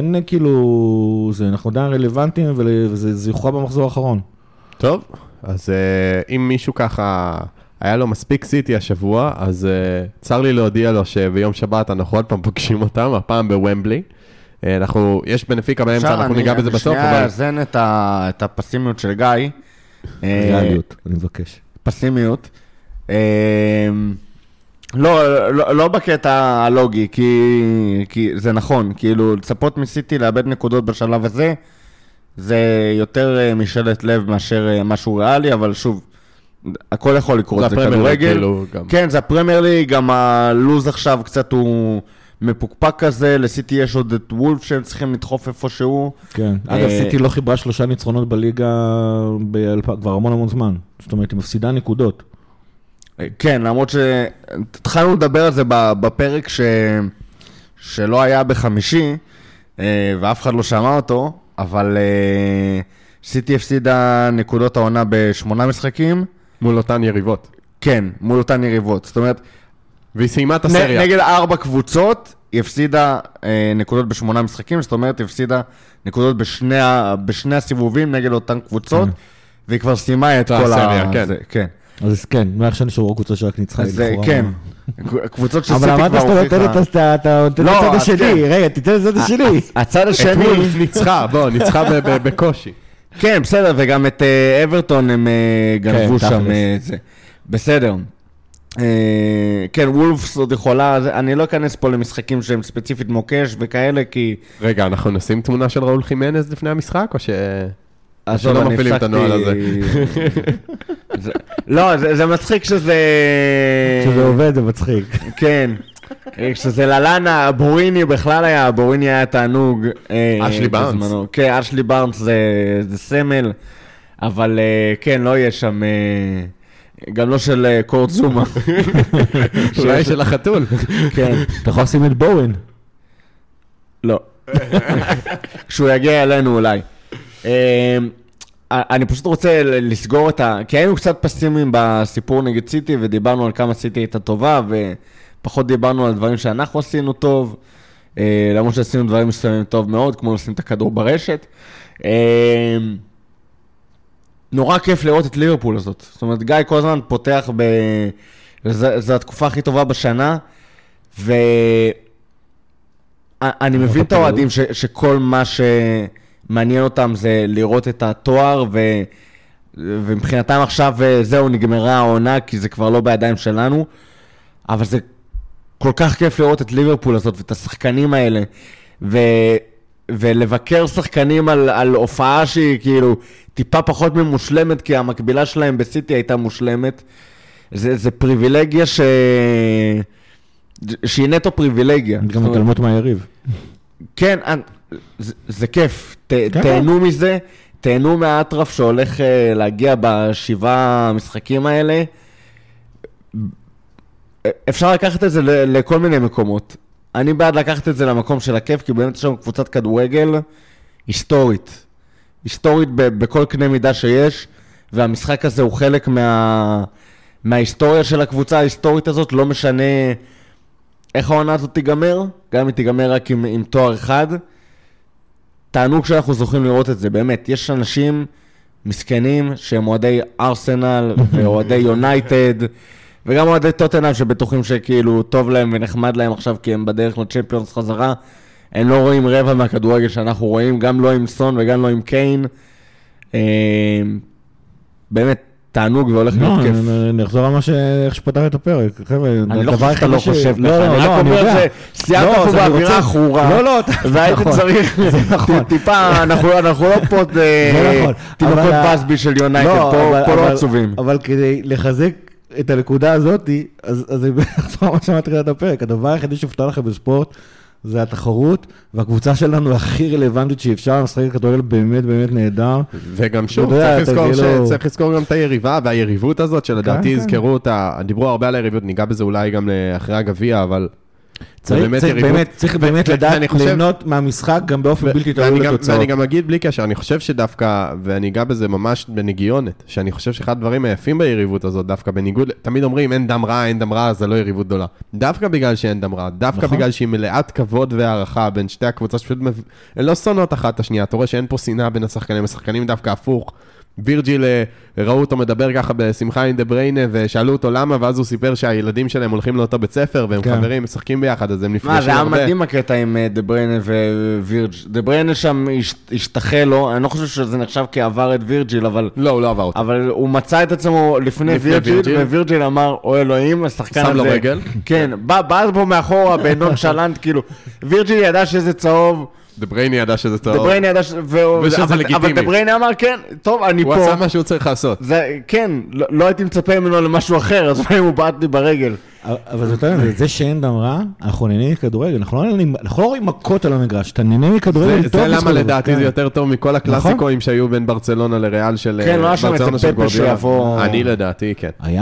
אין כאילו, זה, אנחנו די רלוונטיים, וזה זה יוכרע במחזור האחרון. טוב, אז אם מישהו ככה, היה לו מספיק סיטי השבוע, אז צר לי להודיע לו שביום שבת אנחנו עוד פעם פוגשים אותם, הפעם בוומבלי. אנחנו, יש בנפיקה באמצע, אנחנו ניגע בזה בסוף. אני שנייה אזן את הפסימיות של גיא. ריאליות, אני מבקש. פסימיות. לא, לא, לא בקטע הלוגי, כי, כי זה נכון, כאילו לצפות מסיטי לאבד נקודות בשלב הזה, זה יותר משאלת לב מאשר משהו ריאלי, אבל שוב, הכל יכול לקרות, זה כדורגל. כן, זה הפרמייר ליג, גם הלוז עכשיו קצת הוא מפוקפק כזה, לסיטי יש עוד את וולף שהם צריכים לדחוף איפשהו. כן, אגב סיטי לא חיברה שלושה ניצחונות בליגה כבר המון המון זמן, זאת אומרת, היא מפסידה נקודות. כן, למרות שהתחלנו לדבר על זה בפרק ש... שלא היה בחמישי, ואף אחד לא שמע אותו, אבל סיטי הפסידה נקודות העונה בשמונה משחקים. מול אותן יריבות. כן, מול אותן יריבות. זאת אומרת, והיא סיימה את הסריה. נגד ארבע קבוצות, היא הפסידה נקודות בשמונה משחקים, זאת אומרת, היא הפסידה נקודות בשני, בשני הסיבובים נגד אותן קבוצות, והיא כבר סיימה את כל הסריה, ה... כן. זה, כן. אז כן, מעכשיו נשארו קבוצות שרק ניצחה. זה כן, קבוצות שסיטי כבר הוכיחה. אבל אמרת שאתה נותנת את הצד השני, רגע, תיתן את הצד השני. הצד השני ניצחה, בוא, ניצחה בקושי. כן, בסדר, וגם את אברטון הם גנבו שם את זה. בסדר. כן, וולפס עוד יכולה, אני לא אכנס פה למשחקים שהם ספציפית מוקש וכאלה, כי... רגע, אנחנו נשים תמונה של ראול חימנז לפני המשחק, או ש... אז לא מפעילים את הנועל הזה. לא, זה מצחיק שזה... שזה עובד, זה מצחיק. כן. כשזה ללנה, בוריני בכלל היה, בוריני היה תענוג. אשלי בארנס. כן, אשלי בארנס זה סמל, אבל כן, לא יהיה שם... גם לא של קורט זומה. אולי של החתול. כן. אתה יכול לשים את בורין? לא. כשהוא יגיע אלינו אולי. אני פשוט רוצה לסגור את ה... כי היינו קצת פסימיים בסיפור נגד סיטי, ודיברנו על כמה סיטי הייתה טובה, ופחות דיברנו על דברים שאנחנו עשינו טוב, למרות שעשינו דברים מסוימים טוב מאוד, כמו לשים את הכדור ברשת. נורא כיף לראות את ליברפול הזאת. זאת אומרת, גיא כל הזמן פותח ב... זו התקופה הכי טובה בשנה, ואני מבין את האוהדים שכל מה שמעניין אותם זה לראות את התואר, ומבחינתם עכשיו זהו, נגמרה העונה, כי זה כבר לא בידיים שלנו, אבל זה כל כך כיף לראות את ליברפול הזאת ואת השחקנים האלה, ו... ולבקר שחקנים על, על הופעה שהיא כאילו טיפה פחות ממושלמת, כי המקבילה שלהם בסיטי הייתה מושלמת. זה, זה פריבילגיה ש... שהיא נטו פריבילגיה. גם מתעלמות מהיריב. כן, זה, זה כיף. ת, כן, תהנו כן. מזה, תהנו מהאטרף שהולך להגיע בשבעה המשחקים האלה. אפשר לקחת את זה לכל מיני מקומות. אני בעד לקחת את זה למקום של הכיף, כי באמת יש שם קבוצת כדורגל היסטורית. היסטורית בכל קנה מידה שיש, והמשחק הזה הוא חלק מה... מההיסטוריה של הקבוצה ההיסטורית הזאת, לא משנה איך העונה הזאת תיגמר, גם אם היא תיגמר רק עם, עם תואר אחד. תענוג שאנחנו זוכים לראות את זה, באמת. יש אנשים מסכנים שהם אוהדי ארסנל ואוהדי יונייטד, וגם אוהדי טוטנהאם שבטוחים שכאילו טוב להם ונחמד להם עכשיו כי הם בדרך לצ'מפיונס חזרה, הם לא רואים רבע מהכדורגל שאנחנו רואים, גם לא עם סון וגם לא עם קיין. באמת, תענוג והולך להיות כיף. נחזור על מה שפתח את הפרק. אני לא חושב שאתה לא חושב ככה. אני רק אומר שסיימת פה באווירה אחורה. לא, לא, והייתם צריך טיפה, אנחנו לא פה תינוקות בסבי של יונייטד, פה לא עצובים. אבל כדי לחזק את הנקודה הזאת, אז זה בעצם מה שמתחיל את הפרק. הדבר היחידי שהופתע לכם בספורט, זה התחרות, והקבוצה שלנו הכי רלוונטית שאפשר, משחק כדורגל באמת באמת נהדר. וגם שוב, צריך לזכור גם את היריבה, והיריבות הזאת, שלדעתי יזכרו אותה, דיברו הרבה על היריבות, ניגע בזה אולי גם אחרי הגביע, אבל צריך באמת לדעת ליהנות מהמשחק גם באופן בלתי תלוי לתוצאות. ואני גם אגיד בלי קשר, אני חושב שדווקא, ואני אגע בזה ממש בנגיונת, שאני חושב שאחד הדברים היפים ביריבות הזאת, דווקא בניגוד, תמיד אומרים אין דם רע, אין דם רע, זה לא יריבות גדולה. דווקא בגלל שאין דם רע, דווקא בגלל שהיא מלאת כבוד והערכה בין שתי הקבוצות, שפשוט לא שונאות אחת השנייה, אתה רואה שאין פה שנאה בין השחקנים, השחקנים דווקא הפוך. וירג'יל ראו אותו מדבר ככה בשמחה אין דה בריינה, ושאלו אותו למה, ואז הוא סיפר שהילדים שלהם הולכים לאותו בית ספר, והם חברים, משחקים ביחד, אז הם נפגשים הרבה. מה, זה היה מדהים הקטע עם דה בריינה ווירג'יל. דה בריינה שם השתחל לו, אני לא חושב שזה נחשב כעבר את וירג'יל, אבל... לא, הוא לא עבר אותו. אבל הוא מצא את עצמו לפני וירג'יל, ווירג'יל אמר, או אלוהים, השחקן הזה... שם לו רגל. כן, בא פה מאחורה, בעינות שלנט, כאילו, וירג'יל ידע שזה צהוב. דה בריינה ידע שזה טוב. דה בריינה ידע שזה לגיטימי. אבל דה בריינה אמר, כן, טוב, אני פה. הוא עשה מה שהוא צריך לעשות. כן, לא הייתי מצפה ממנו למשהו אחר, אז פעמים הוא בעט לי ברגל. אבל זאת אומרת, זה שאין דם רע, אנחנו נהנים מכדורגל, אנחנו לא רואים מכות על המגרש, אתה נהנה מכדורגל טוב. זה למה לדעתי זה יותר טוב מכל הקלאסיקויים שהיו בין ברצלונה לריאל של גורדיאלה. כן, לא היה שם את הפפה שיבוא. אני לדעתי, כן. אני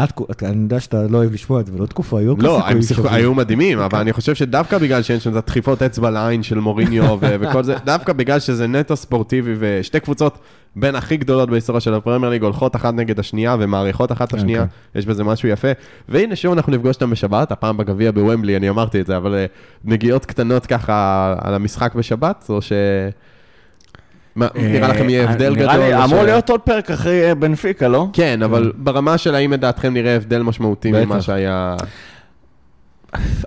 יודע שאתה לא אוהב לשמוע את זה, ולא תקופה, היו קלאסיקויים. לא, היו מדהימים, אבל אני חושב שדווקא בגלל שאין שם את הדחיפות אצבע לעין של מוריניו וכל זה, דווקא בגלל שזה נטו ספורטיבי ושתי קבוצות בין הכי גדולות בהיסטוריה של הפרמייר ליג, הולכות אחת נגד השנייה ומעריכות אחת השנייה, יש בזה משהו יפה. והנה שוב אנחנו נפגוש אותם בשבת, הפעם בגביע בוומבלי, אני אמרתי את זה, אבל נגיעות קטנות ככה על המשחק בשבת, או ש... נראה לכם יהיה הבדל גדול? אמור להיות עוד פרק אחרי בנפיקה, לא? כן, אבל ברמה של האם לדעתכם נראה הבדל משמעותי ממה שהיה...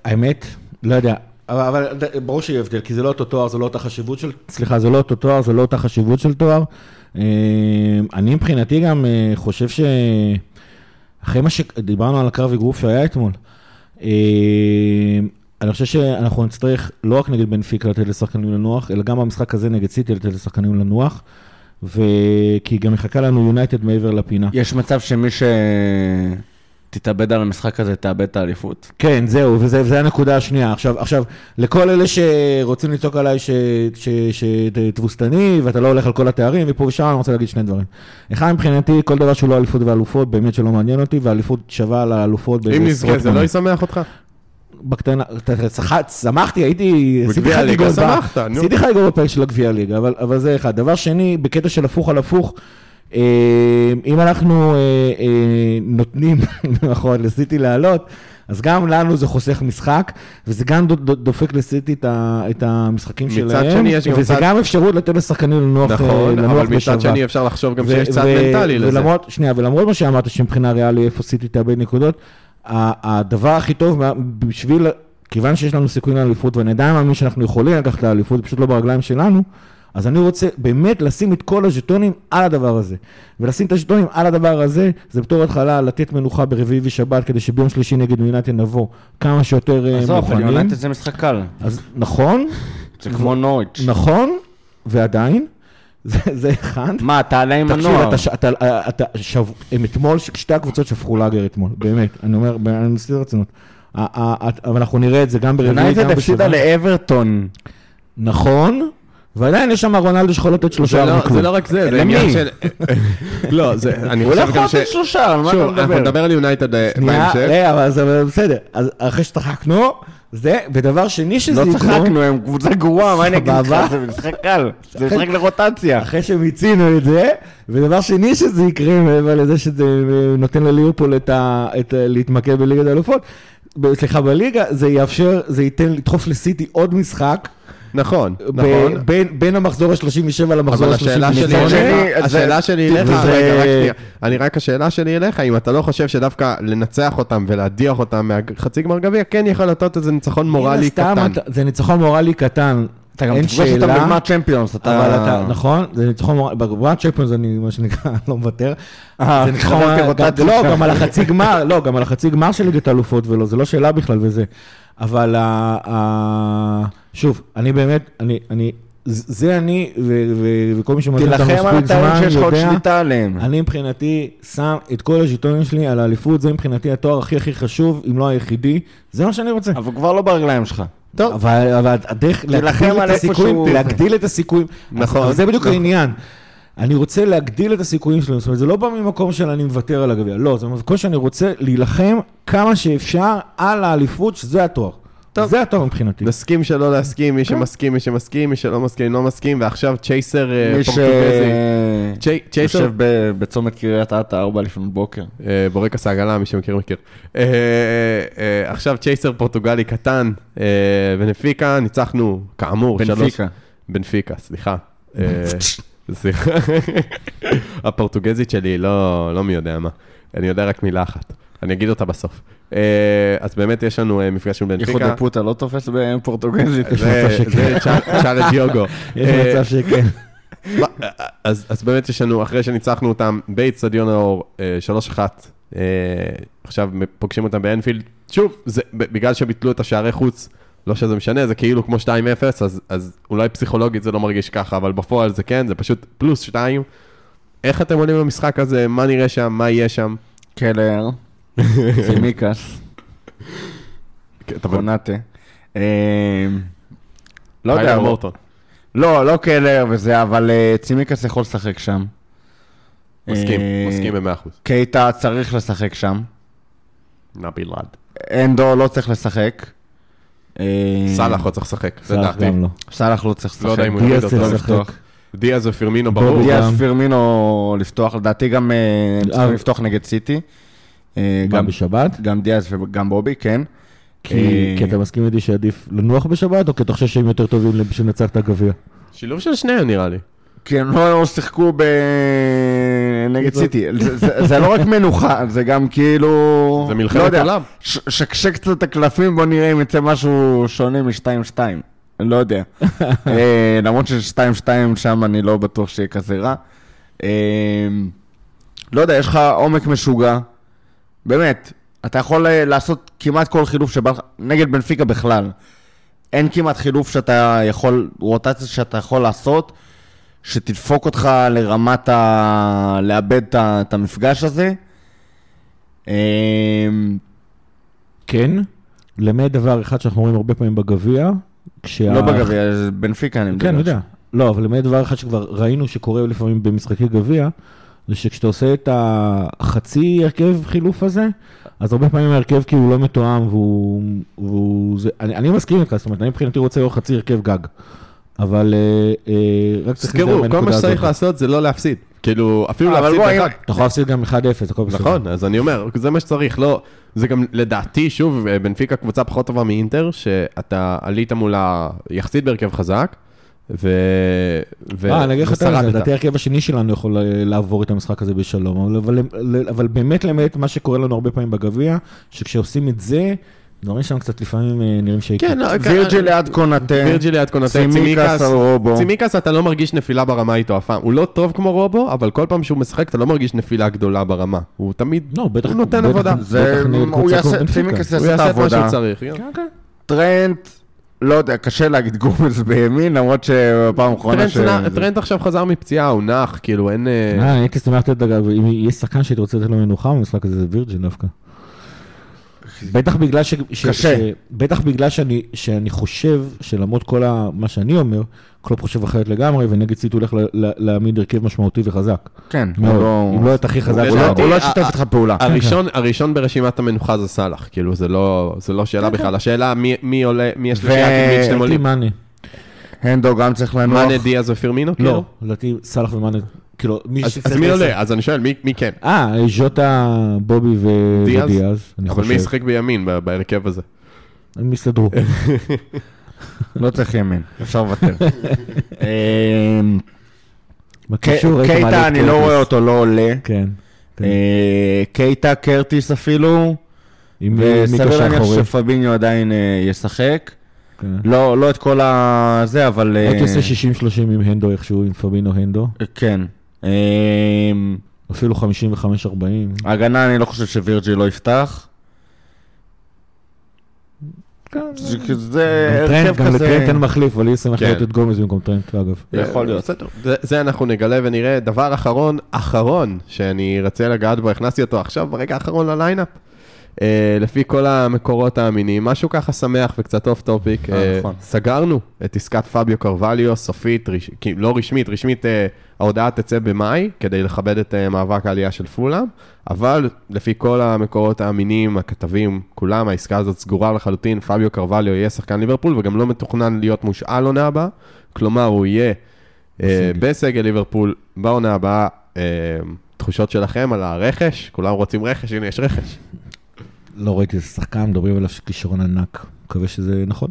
האמת? לא יודע. אבל ברור שיהיה הבדל, כי זה לא אותו תואר, זה לא אותה חשיבות של... סליחה, זה לא אותו תואר, זה לא אותה חשיבות של תואר. אני מבחינתי גם חושב ש... אחרי מה שדיברנו על הקרב אגרוף שהיה אתמול, אני חושב שאנחנו נצטרך לא רק נגד בנפיקה לתת לשחקנים לנוח, אלא גם במשחק הזה נגד סיטי לתת לשחקנים לנוח, וכי גם מחכה לנו יונייטד מעבר לפינה. יש מצב שמי ש... תתאבד על המשחק הזה, תאבד את האליפות. כן, זהו, וזה הנקודה השנייה. עכשיו, לכל אלה שרוצים לצעוק עליי שתבוסתני, ואתה לא הולך על כל התארים, ופה ושם אני רוצה להגיד שני דברים. אחד, מבחינתי, כל דבר שהוא לא אליפות ואלופות, באמת שלא מעניין אותי, והאליפות שווה לאלופות. אם נזכה, זה לא ישמח אותך? בקטנה, שמחתי, הייתי... בגביע הליגה שמחת, נו. עשיתי חייג אירופאי של הגביע הליגה, אבל זה אחד. דבר שני, בקטע של הפוך על הפוך, אם אנחנו נותנים נכון לסיטי לעלות, אז גם לנו זה חוסך משחק, וזה גם דופק לסיטי את המשחקים שלהם, וזה גם אפשרות לתת לשחקנים לנוח בשבת. נכון, אבל מצד שני אפשר לחשוב גם שיש צעד מנטלי לזה. שנייה, ולמרות מה שאמרת שמבחינה ריאלי איפה סיטי תאבד נקודות, הדבר הכי טוב בשביל... כיוון שיש לנו סיכויים לאליפות, ונדע מאמין שאנחנו יכולים לקחת לאליפות, פשוט לא ברגליים שלנו, אז אני רוצה באמת לשים את כל הז'טונים על הדבר הזה. ולשים את הז'טונים על הדבר הזה, זה בתור התחלה לתת מנוחה ברביעי ושבת, כדי שביום שלישי נגד יונתן נבוא כמה שיותר מוכנים. עזוב, אבל יונתן זה משחק קל. נכון. זה כמו נויץ'. נכון, ועדיין. זה אחד. מה, אתה עלה עם הנוער? תקשיב, הם אתמול, שתי הקבוצות שפכו לאגר אתמול, באמת. אני אומר, אני מסתיר רצינות. אבל אנחנו נראה את זה גם ברביעי, גם בשבת. יונתן הפסידה לאברטון. נכון. ועדיין יש שם רונלדו שיכול לתת שלושה במקום. זה לא רק זה, זה עניין של... לא, זה... הוא לא יכול לתת שלושה, על מה אתה מדבר? אנחנו נדבר על יונייטד בהמשך. אבל זה בסדר. אז אחרי שצחקנו, זה, ודבר שני שזה יקרה... לא צחקנו, הם קבוצה גרועה, מה אני אגיד לך? זה משחק קל, זה משחק לרוטציה. אחרי שמיצינו את זה, ודבר שני שזה יקרה, מעבר לזה שזה נותן לליברפול להתמקד בליגת האלופות, סליחה, בליגה, זה יאפשר, זה ייתן לדחוף לסיטי עוד משחק נכון, נכון. בין המחזור ה-שלושים ושבע למחזור ה-שלושים ושמונה. השאלה שלי אליך, רגע, רק שנייה. אני רק השאלה שלי אליך, אם אתה לא חושב שדווקא לנצח אותם ולהדיח אותם מהחצי גמר גביע, כן יכול לתת איזה ניצחון מורלי קטן. זה ניצחון מורלי קטן. אתה גם תפגש אותם בגמר צ'מפיונס. נכון, זה ניצחון מורלי. בגמר צ'מפיונס אני, מה שנקרא, לא מוותר. זה ניצחון מורלי. לא, גם על החצי גמר, לא, גם על החצי גמר של ליגת האלופות ולא, זה לא שאלה בכלל וזה. אבל שוב, אני באמת, אני, אני, זה אני, וכל מי שמזל את המספיק זמן, יודע, אני מבחינתי שם את כל הז'יטונים שלי על האליפות, זה מבחינתי התואר הכי הכי חשוב, אם לא היחידי, זה מה שאני רוצה. אבל כבר לא ברגליים שלך. טוב. אבל הדרך להגדיל את הסיכויים, זה בדיוק העניין. אני רוצה להגדיל את הסיכויים שלנו, זאת אומרת, זה לא בא ממקום של אני מוותר על הגביע, לא, זה ממקום שאני רוצה להילחם כמה שאפשר על האליפות, שזה התואר. זה התואר מבחינתי. נסכים שלא להסכים, מי שמסכים, מי שמסכים, מי שלא מסכים, לא מסכים, ועכשיו צ'ייסר פורטוגזי. יושב בצומת קריית אתא, ארבע לפנות בוקר. בורק הסעגלה, מי שמכיר מכיר. עכשיו צ'ייסר פורטוגלי קטן, בנפיקה, ניצחנו, כאמור, בנפיקה. בנפיקה, סליחה. סליחה, הפורטוגזית שלי לא מי יודע מה, אני יודע רק מילה אחת, אני אגיד אותה בסוף. אז באמת יש לנו מפגש עם בנפיקה. ייחוד הפוטה לא תופס בפורטוגזית. זה צ'אלה דיוגו. יש מצב שכן. אז באמת יש לנו, אחרי שניצחנו אותם באצטדיון האור שלוש אחת, עכשיו פוגשים אותם באנפילד, שוב, בגלל שביטלו את השערי חוץ, לא שזה משנה, זה כאילו כמו שתיים אפס, אז, אז אולי פסיכולוגית זה לא מרגיש ככה, אבל בפועל זה כן, זה פשוט פלוס שתיים. איך אתם עולים למשחק הזה? מה נראה שם? מה יהיה שם? קלר, סימיקס, קונאטה. לא יודע. לא, לא קלר וזה, אבל סימיקס יכול לשחק שם. מסכים, מסכים ב-מאה אחוז. קייטה צריך לשחק שם. נבי לד. אנדו לא צריך לשחק. סלח לא צריך לשחק, זה דעתי. סלח לא צריך לשחק. לא יודע אם הוא יורד אותו לפתוח. דיאז ופירמינו ברור. דיאז ופירמינו לפתוח, לדעתי גם צריכים לפתוח נגד סיטי. גם בשבת? גם דיאז וגם בובי, כן. כי אתה מסכים איתי שעדיף לנוח בשבת, או כי אתה חושב שהם יותר טובים שנצח את הגביע? שילוב של שניהם נראה לי. כי הם לא שיחקו נגד סיטי. זה לא רק מנוחה, זה גם כאילו... זה מלחמת עולם. שקשק קצת הקלפים, בוא נראה אם יצא משהו שונה מ-שתיים שתיים. אני לא יודע. למרות ש-שתיים שתיים שם אני לא בטוח שיהיה כזה רע. לא יודע, יש לך עומק משוגע. באמת, אתה יכול לעשות כמעט כל חילוף שבא לך, נגד בנפיקה בכלל. אין כמעט חילוף שאתה יכול, רוטציה שאתה יכול לעשות, שתדפוק אותך לרמת ה... לאבד את המפגש הזה. כן, למעט דבר אחד שאנחנו רואים הרבה פעמים בגביע, כשה... לא בגביע, זה בנפיקה אני מדבר. כן, אני יודע. לא, אבל למעט דבר אחד שכבר ראינו שקורה לפעמים במשחקי גביע, זה שכשאתה עושה את החצי הרכב חילוף הזה, אז הרבה פעמים הרכב כי הוא לא מתואם, והוא... והוא... זה... אני, אני מסכים איתך, זאת אומרת, אני מבחינתי רוצה לראות חצי הרכב גג. אבל רק צריך לזהר בנקודה הזאת. כל מה שצריך לעשות זה לא להפסיד. כאילו, אפילו להפסיד אחד. אתה יכול להפסיד גם אחד אפס. נכון, אז אני אומר, זה מה שצריך. זה גם לדעתי, שוב, בנפיקה קבוצה פחות טובה מאינטר, שאתה עלית מולה יחסית בהרכב חזק, ו... אה, אני אגיד לך יותר, לדעתי הרכב השני שלנו יכול לעבור את המשחק הזה בשלום, אבל באמת למעט מה שקורה לנו הרבה פעמים בגביע, שכשעושים את זה, דברים שם קצת לפעמים נראים שהיא... כן, וירג'י ליד קונטה. וירג'י ליד קונטה. צימיקס על רובו. צימיקס אתה לא מרגיש נפילה ברמה איתו אף פעם. הוא לא טוב כמו רובו, אבל כל פעם שהוא משחק אתה לא מרגיש נפילה גדולה ברמה. הוא תמיד נותן עבודה. צימיקס יעשה את מה שהוא צריך. טרנט, לא יודע, קשה להגיד גומץ בימין, למרות שפעם אחרונה ש... טרנט עכשיו חזר מפציעה, הוא נח, כאילו אין... אני כשמחת את דגב, אם יש שחקן שהיא רוצה לתת לו מנוחה במשחק הזה, זה וירג'י דווקא. בטח בגלל ש... קשה. בטח בגלל שאני חושב, שלמרות כל מה שאני אומר, קלופ חושב אחרת לגמרי, ונגד סיט הולך להעמיד הרכב משמעותי וחזק. כן. אם לא את הכי חזק. הוא לא ישתף איתך פעולה. הראשון ברשימת המנוחה זה סלאח, כאילו זה לא שאלה בכלל. השאלה מי עולה, מי יש לשאלה, מי שאתם עולים. מנה. הנדו גם צריך לנוח. מנה דיאז ופירמינו? לא, לדעתי סלאח ומנה... אז מי עולה? אז אני שואל, מי כן? אה, ז'וטה, בובי ודיאז. אבל מי ישחק בימין בהרכב הזה? הם יסתדרו. לא צריך ימין, אפשר לוותר. קייטה, אני לא רואה אותו, לא עולה. קייטה, קרטיס אפילו, וסביר להניח שפביניו עדיין ישחק. לא את כל הזה, אבל... הייתי עושה שישים שלושים עם הנדו איכשהו, עם פבינו הנדו. כן. אפילו חמישים וחמש ארבעים. ההגנה, אני לא חושב שווירג'י לא יפתח. זה הרכב כזה. גם לטרנט אין מחליף, אבל יסם מחליט את גומז במקום טרנט, אגב. יכול להיות. זה אנחנו נגלה ונראה. דבר אחרון, אחרון, שאני רצה לגעת בו, הכנסתי אותו עכשיו, ברגע האחרון לליינאפ. לפי כל המקורות האמינים, משהו ככה שמח וקצת אוף טופיק, סגרנו את עסקת פאביו קרווליו, סופית, לא רשמית, רשמית ההודעה תצא במאי, כדי לכבד את מאבק העלייה של פולאם, אבל לפי כל המקורות האמינים, הכתבים, כולם, העסקה הזאת סגורה לחלוטין, פאביו קרווליו יהיה שחקן ליברפול, וגם לא מתוכנן להיות מושאל עונה הבאה, כלומר הוא יהיה בסגל ליברפול, בעונה הבאה, תחושות שלכם על הרכש, כולם רוצים רכש, הנה יש רכש. לא ראיתי איזה שחקן, מדברים עליו שכישרון ענק. מקווה שזה נכון.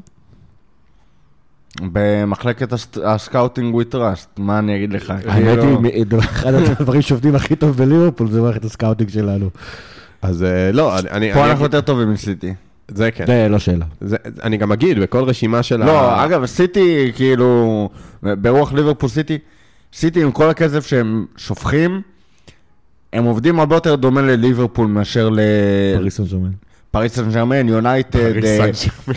במחלקת הסקאוטינג with trust, מה אני אגיד לך? האמת היא, אחד הדברים שעובדים הכי טוב בליברפול, זה מערכת הסקאוטינג שלנו. אז לא, אני... פה אנחנו יותר טובים עם סיטי. זה כן. זה לא שאלה. אני גם אגיד, בכל רשימה של... לא, אגב, סיטי, כאילו, ברוח ליברפול סיטי, סיטי עם כל הכסף שהם שופכים, הם עובדים הרבה יותר דומה לליברפול מאשר ל... פריס סן ז'רמן. פריס סן ז'רמן, יונייטד. פריס סן ז'רמן.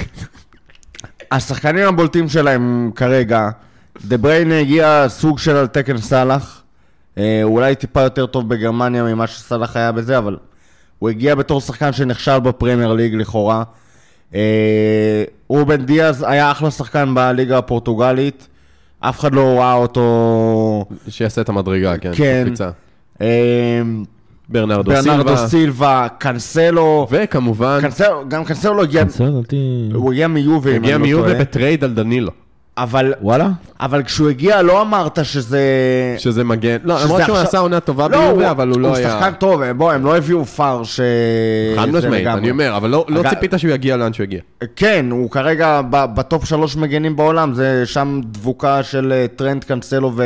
השחקנים הבולטים שלהם כרגע, דה בריינה הגיע סוג של על תקן סלאח, אולי טיפה יותר טוב בגרמניה ממה שסלאח היה בזה, אבל הוא הגיע בתור שחקן שנחשב בפרמייר ליג לכאורה. רובן דיאז היה אחלה שחקן בליגה הפורטוגלית, אף אחד לא רואה אותו... שיעשה את המדרגה, כן. כן. ברנרדו סילבה, קנסלו, וכמובן גם קנסלו הגיע, הוא הגיע מיובה, הגיע מיובה בטרייד על דנילו, אבל וואלה, אבל כשהוא הגיע לא אמרת שזה שזה מגן, לא, אמרת שהוא עשה עונה טובה ביובה, אבל הוא לא היה, הוא שחקן טוב, בוא, הם לא הביאו פאר ש... חד משמעית, אני אומר, אבל לא ציפית שהוא יגיע לאן שהוא יגיע. כן, הוא כרגע בטופ שלוש מגנים בעולם, זה שם דבוקה של טרנט, קנסלו ו...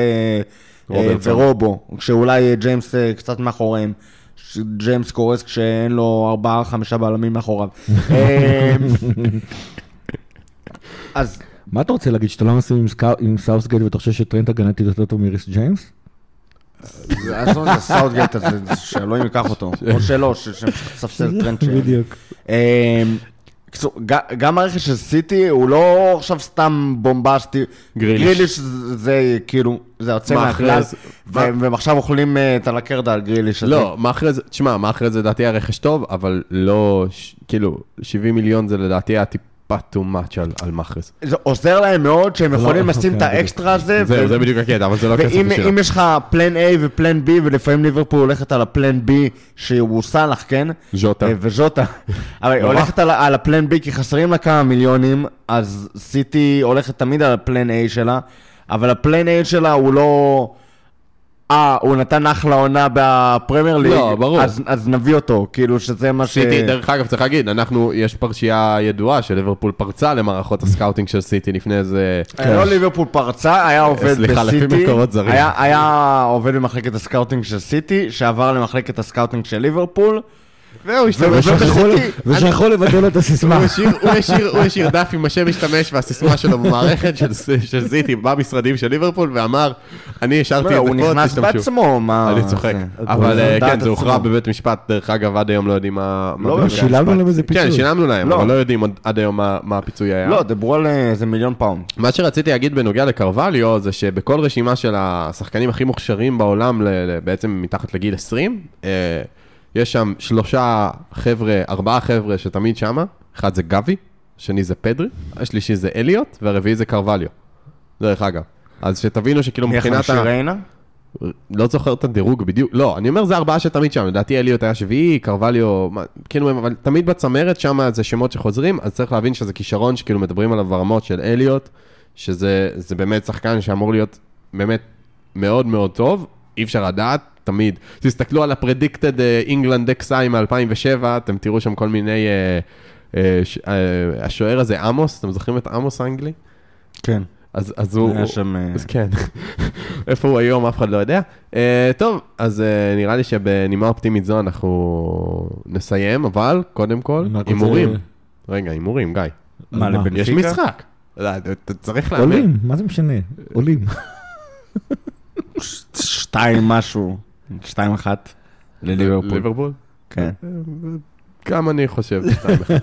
ורובו, כשאולי ג'יימס קצת מאחוריהם, ג'יימס קורס כשאין לו ארבעה, חמישה בעלמים מאחוריו. אז... מה אתה רוצה להגיד, שאתה לא מסים עם סאוסגייט ואתה חושב שטרנט הגנטית יותר טוב מריס ג'יימס? אז לא, זה סאוסגייט הזה, שאלוהים ייקח אותו, או שלא, שספסל טרנט שלו. בדיוק. גם הרכש של סיטי הוא לא עכשיו סתם בומבסטי, גריליש זה כאילו, זה יוצא מהכלל, ועכשיו אוכלים את הלקרדה על גריליש. לא, תשמע, מאחרי זה לדעתי הרכש טוב, אבל לא, כאילו, שבעים מיליון זה לדעתי הטיפה too much על מחרז. זה עוזר להם מאוד שהם יכולים לשים את האקסטרה הזה. זה בדיוק הקטע, אבל זה לא כסף בשבילה. ואם יש לך פלן A ופלן B, ולפעמים ליברפול הולכת על הפלן B שהוא סלאח, כן? ז'וטה. וז'וטה. אבל הולכת על הפלן B כי חסרים לה כמה מיליונים, אז סיטי הולכת תמיד על הפלן A שלה, אבל הפלן A שלה הוא לא... אה, הוא נתן אחלה עונה בפרמייר ליג, אז נביא אותו, כאילו שזה מה ש... סיטי, דרך אגב, צריך להגיד, אנחנו, יש פרשייה ידועה של ליברפול פרצה למערכות הסקאוטינג של סיטי לפני איזה... לא ליברפול פרצה, היה עובד בסיטי, סליחה, לפי מקורות זרים. היה עובד במחלקת הסקאוטינג של סיטי, שעבר למחלקת הסקאוטינג של ליברפול, והוא השתמש בסיסי. ושכחו לבטל את הסיסמה. הוא השאיר דף עם השם משתמש והסיסמה שלו במערכת של זיטי במשרדים של ליברפול, ואמר, אני השארתי את זה קוד, תשתמשו. הוא נכנס בעצמו. אני צוחק. אבל כן, זה הוכרע בבית משפט, דרך אגב, עד היום לא יודעים מה... לא, שילמנו להם איזה פיצוי. כן, שילמנו להם, אבל לא יודעים עד היום מה הפיצוי היה. לא, דברו על איזה מיליון פאונד. מה שרציתי להגיד בנוגע לקרווליו, זה שבכל רשימה של השחקנים הכי מוכשרים בעולם, בעצם מתחת לגיל עשרים, יש שם שלושה חבר'ה, ארבעה חבר'ה שתמיד שמה, אחד זה גבי, השני זה פדרי, השלישי זה אליוט, והרביעי זה קרווליו. דרך אגב. אז שתבינו שכאילו מבחינת... איך נשאריינה? לא זוכר את הדירוג בדיוק, לא, אני אומר זה ארבעה שתמיד שם, לדעתי אליוט היה שביעי, קרווליו, כאילו, אבל תמיד בצמרת שם זה שמות שחוזרים, אז צריך להבין שזה כישרון שכאילו מדברים עליו ברמות של אליוט, שזה זה באמת שחקן שאמור להיות באמת מאוד מאוד טוב, אי אפשר לדעת, תמיד. תסתכלו על הפרדיקטד אינגלנד אקסאי מ-אלפיים ושבע, אתם תראו שם כל מיני... השוער הזה, עמוס, אתם זוכרים את עמוס האנגלי? כן. אז הוא... היה שם... אז כן. איפה הוא היום, אף אחד לא יודע. טוב, אז נראה לי שבנימה אופטימית זו אנחנו נסיים, אבל קודם כל, אימורים. רגע, אימורים, גיא. מה, לבנפיקה? יש משחק. אתה צריך להאמר. עולים, מה זה משנה? עולים. שתיים משהו, שתיים אחת לליברפול. ליברפול? כן. גם אני חושב שתיים אחת.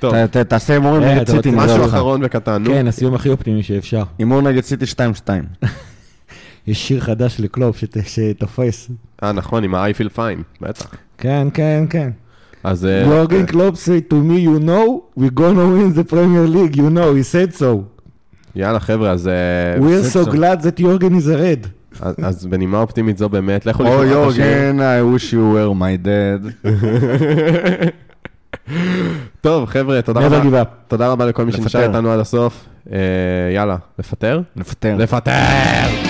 טוב. תעשה אימון נגד סיטי. משהו אחרון וקטן. כן, הסיום הכי אופטימי שאפשר. אימון נגד סיטי שתיים שתיים. יש שיר חדש לקלופ שתופס. אה, נכון, עם ה-I feel fine, בטח. כן, כן, כן. אז... יורגן קלופ say to me, you know, we're gonna win the Premier League, you know, he said so. יאללה חבר'ה, אז... We're so glad that Jorgen is a red. אז בנימה אופטימית זו באמת, לכו לשמוע את השיר. Oh, Jorgen, I wish you were my dad. טוב, חבר'ה, תודה רבה. תודה רבה לכל מי שנשאר איתנו עד הסוף. יאללה, לפטר? לפטר. לפטר!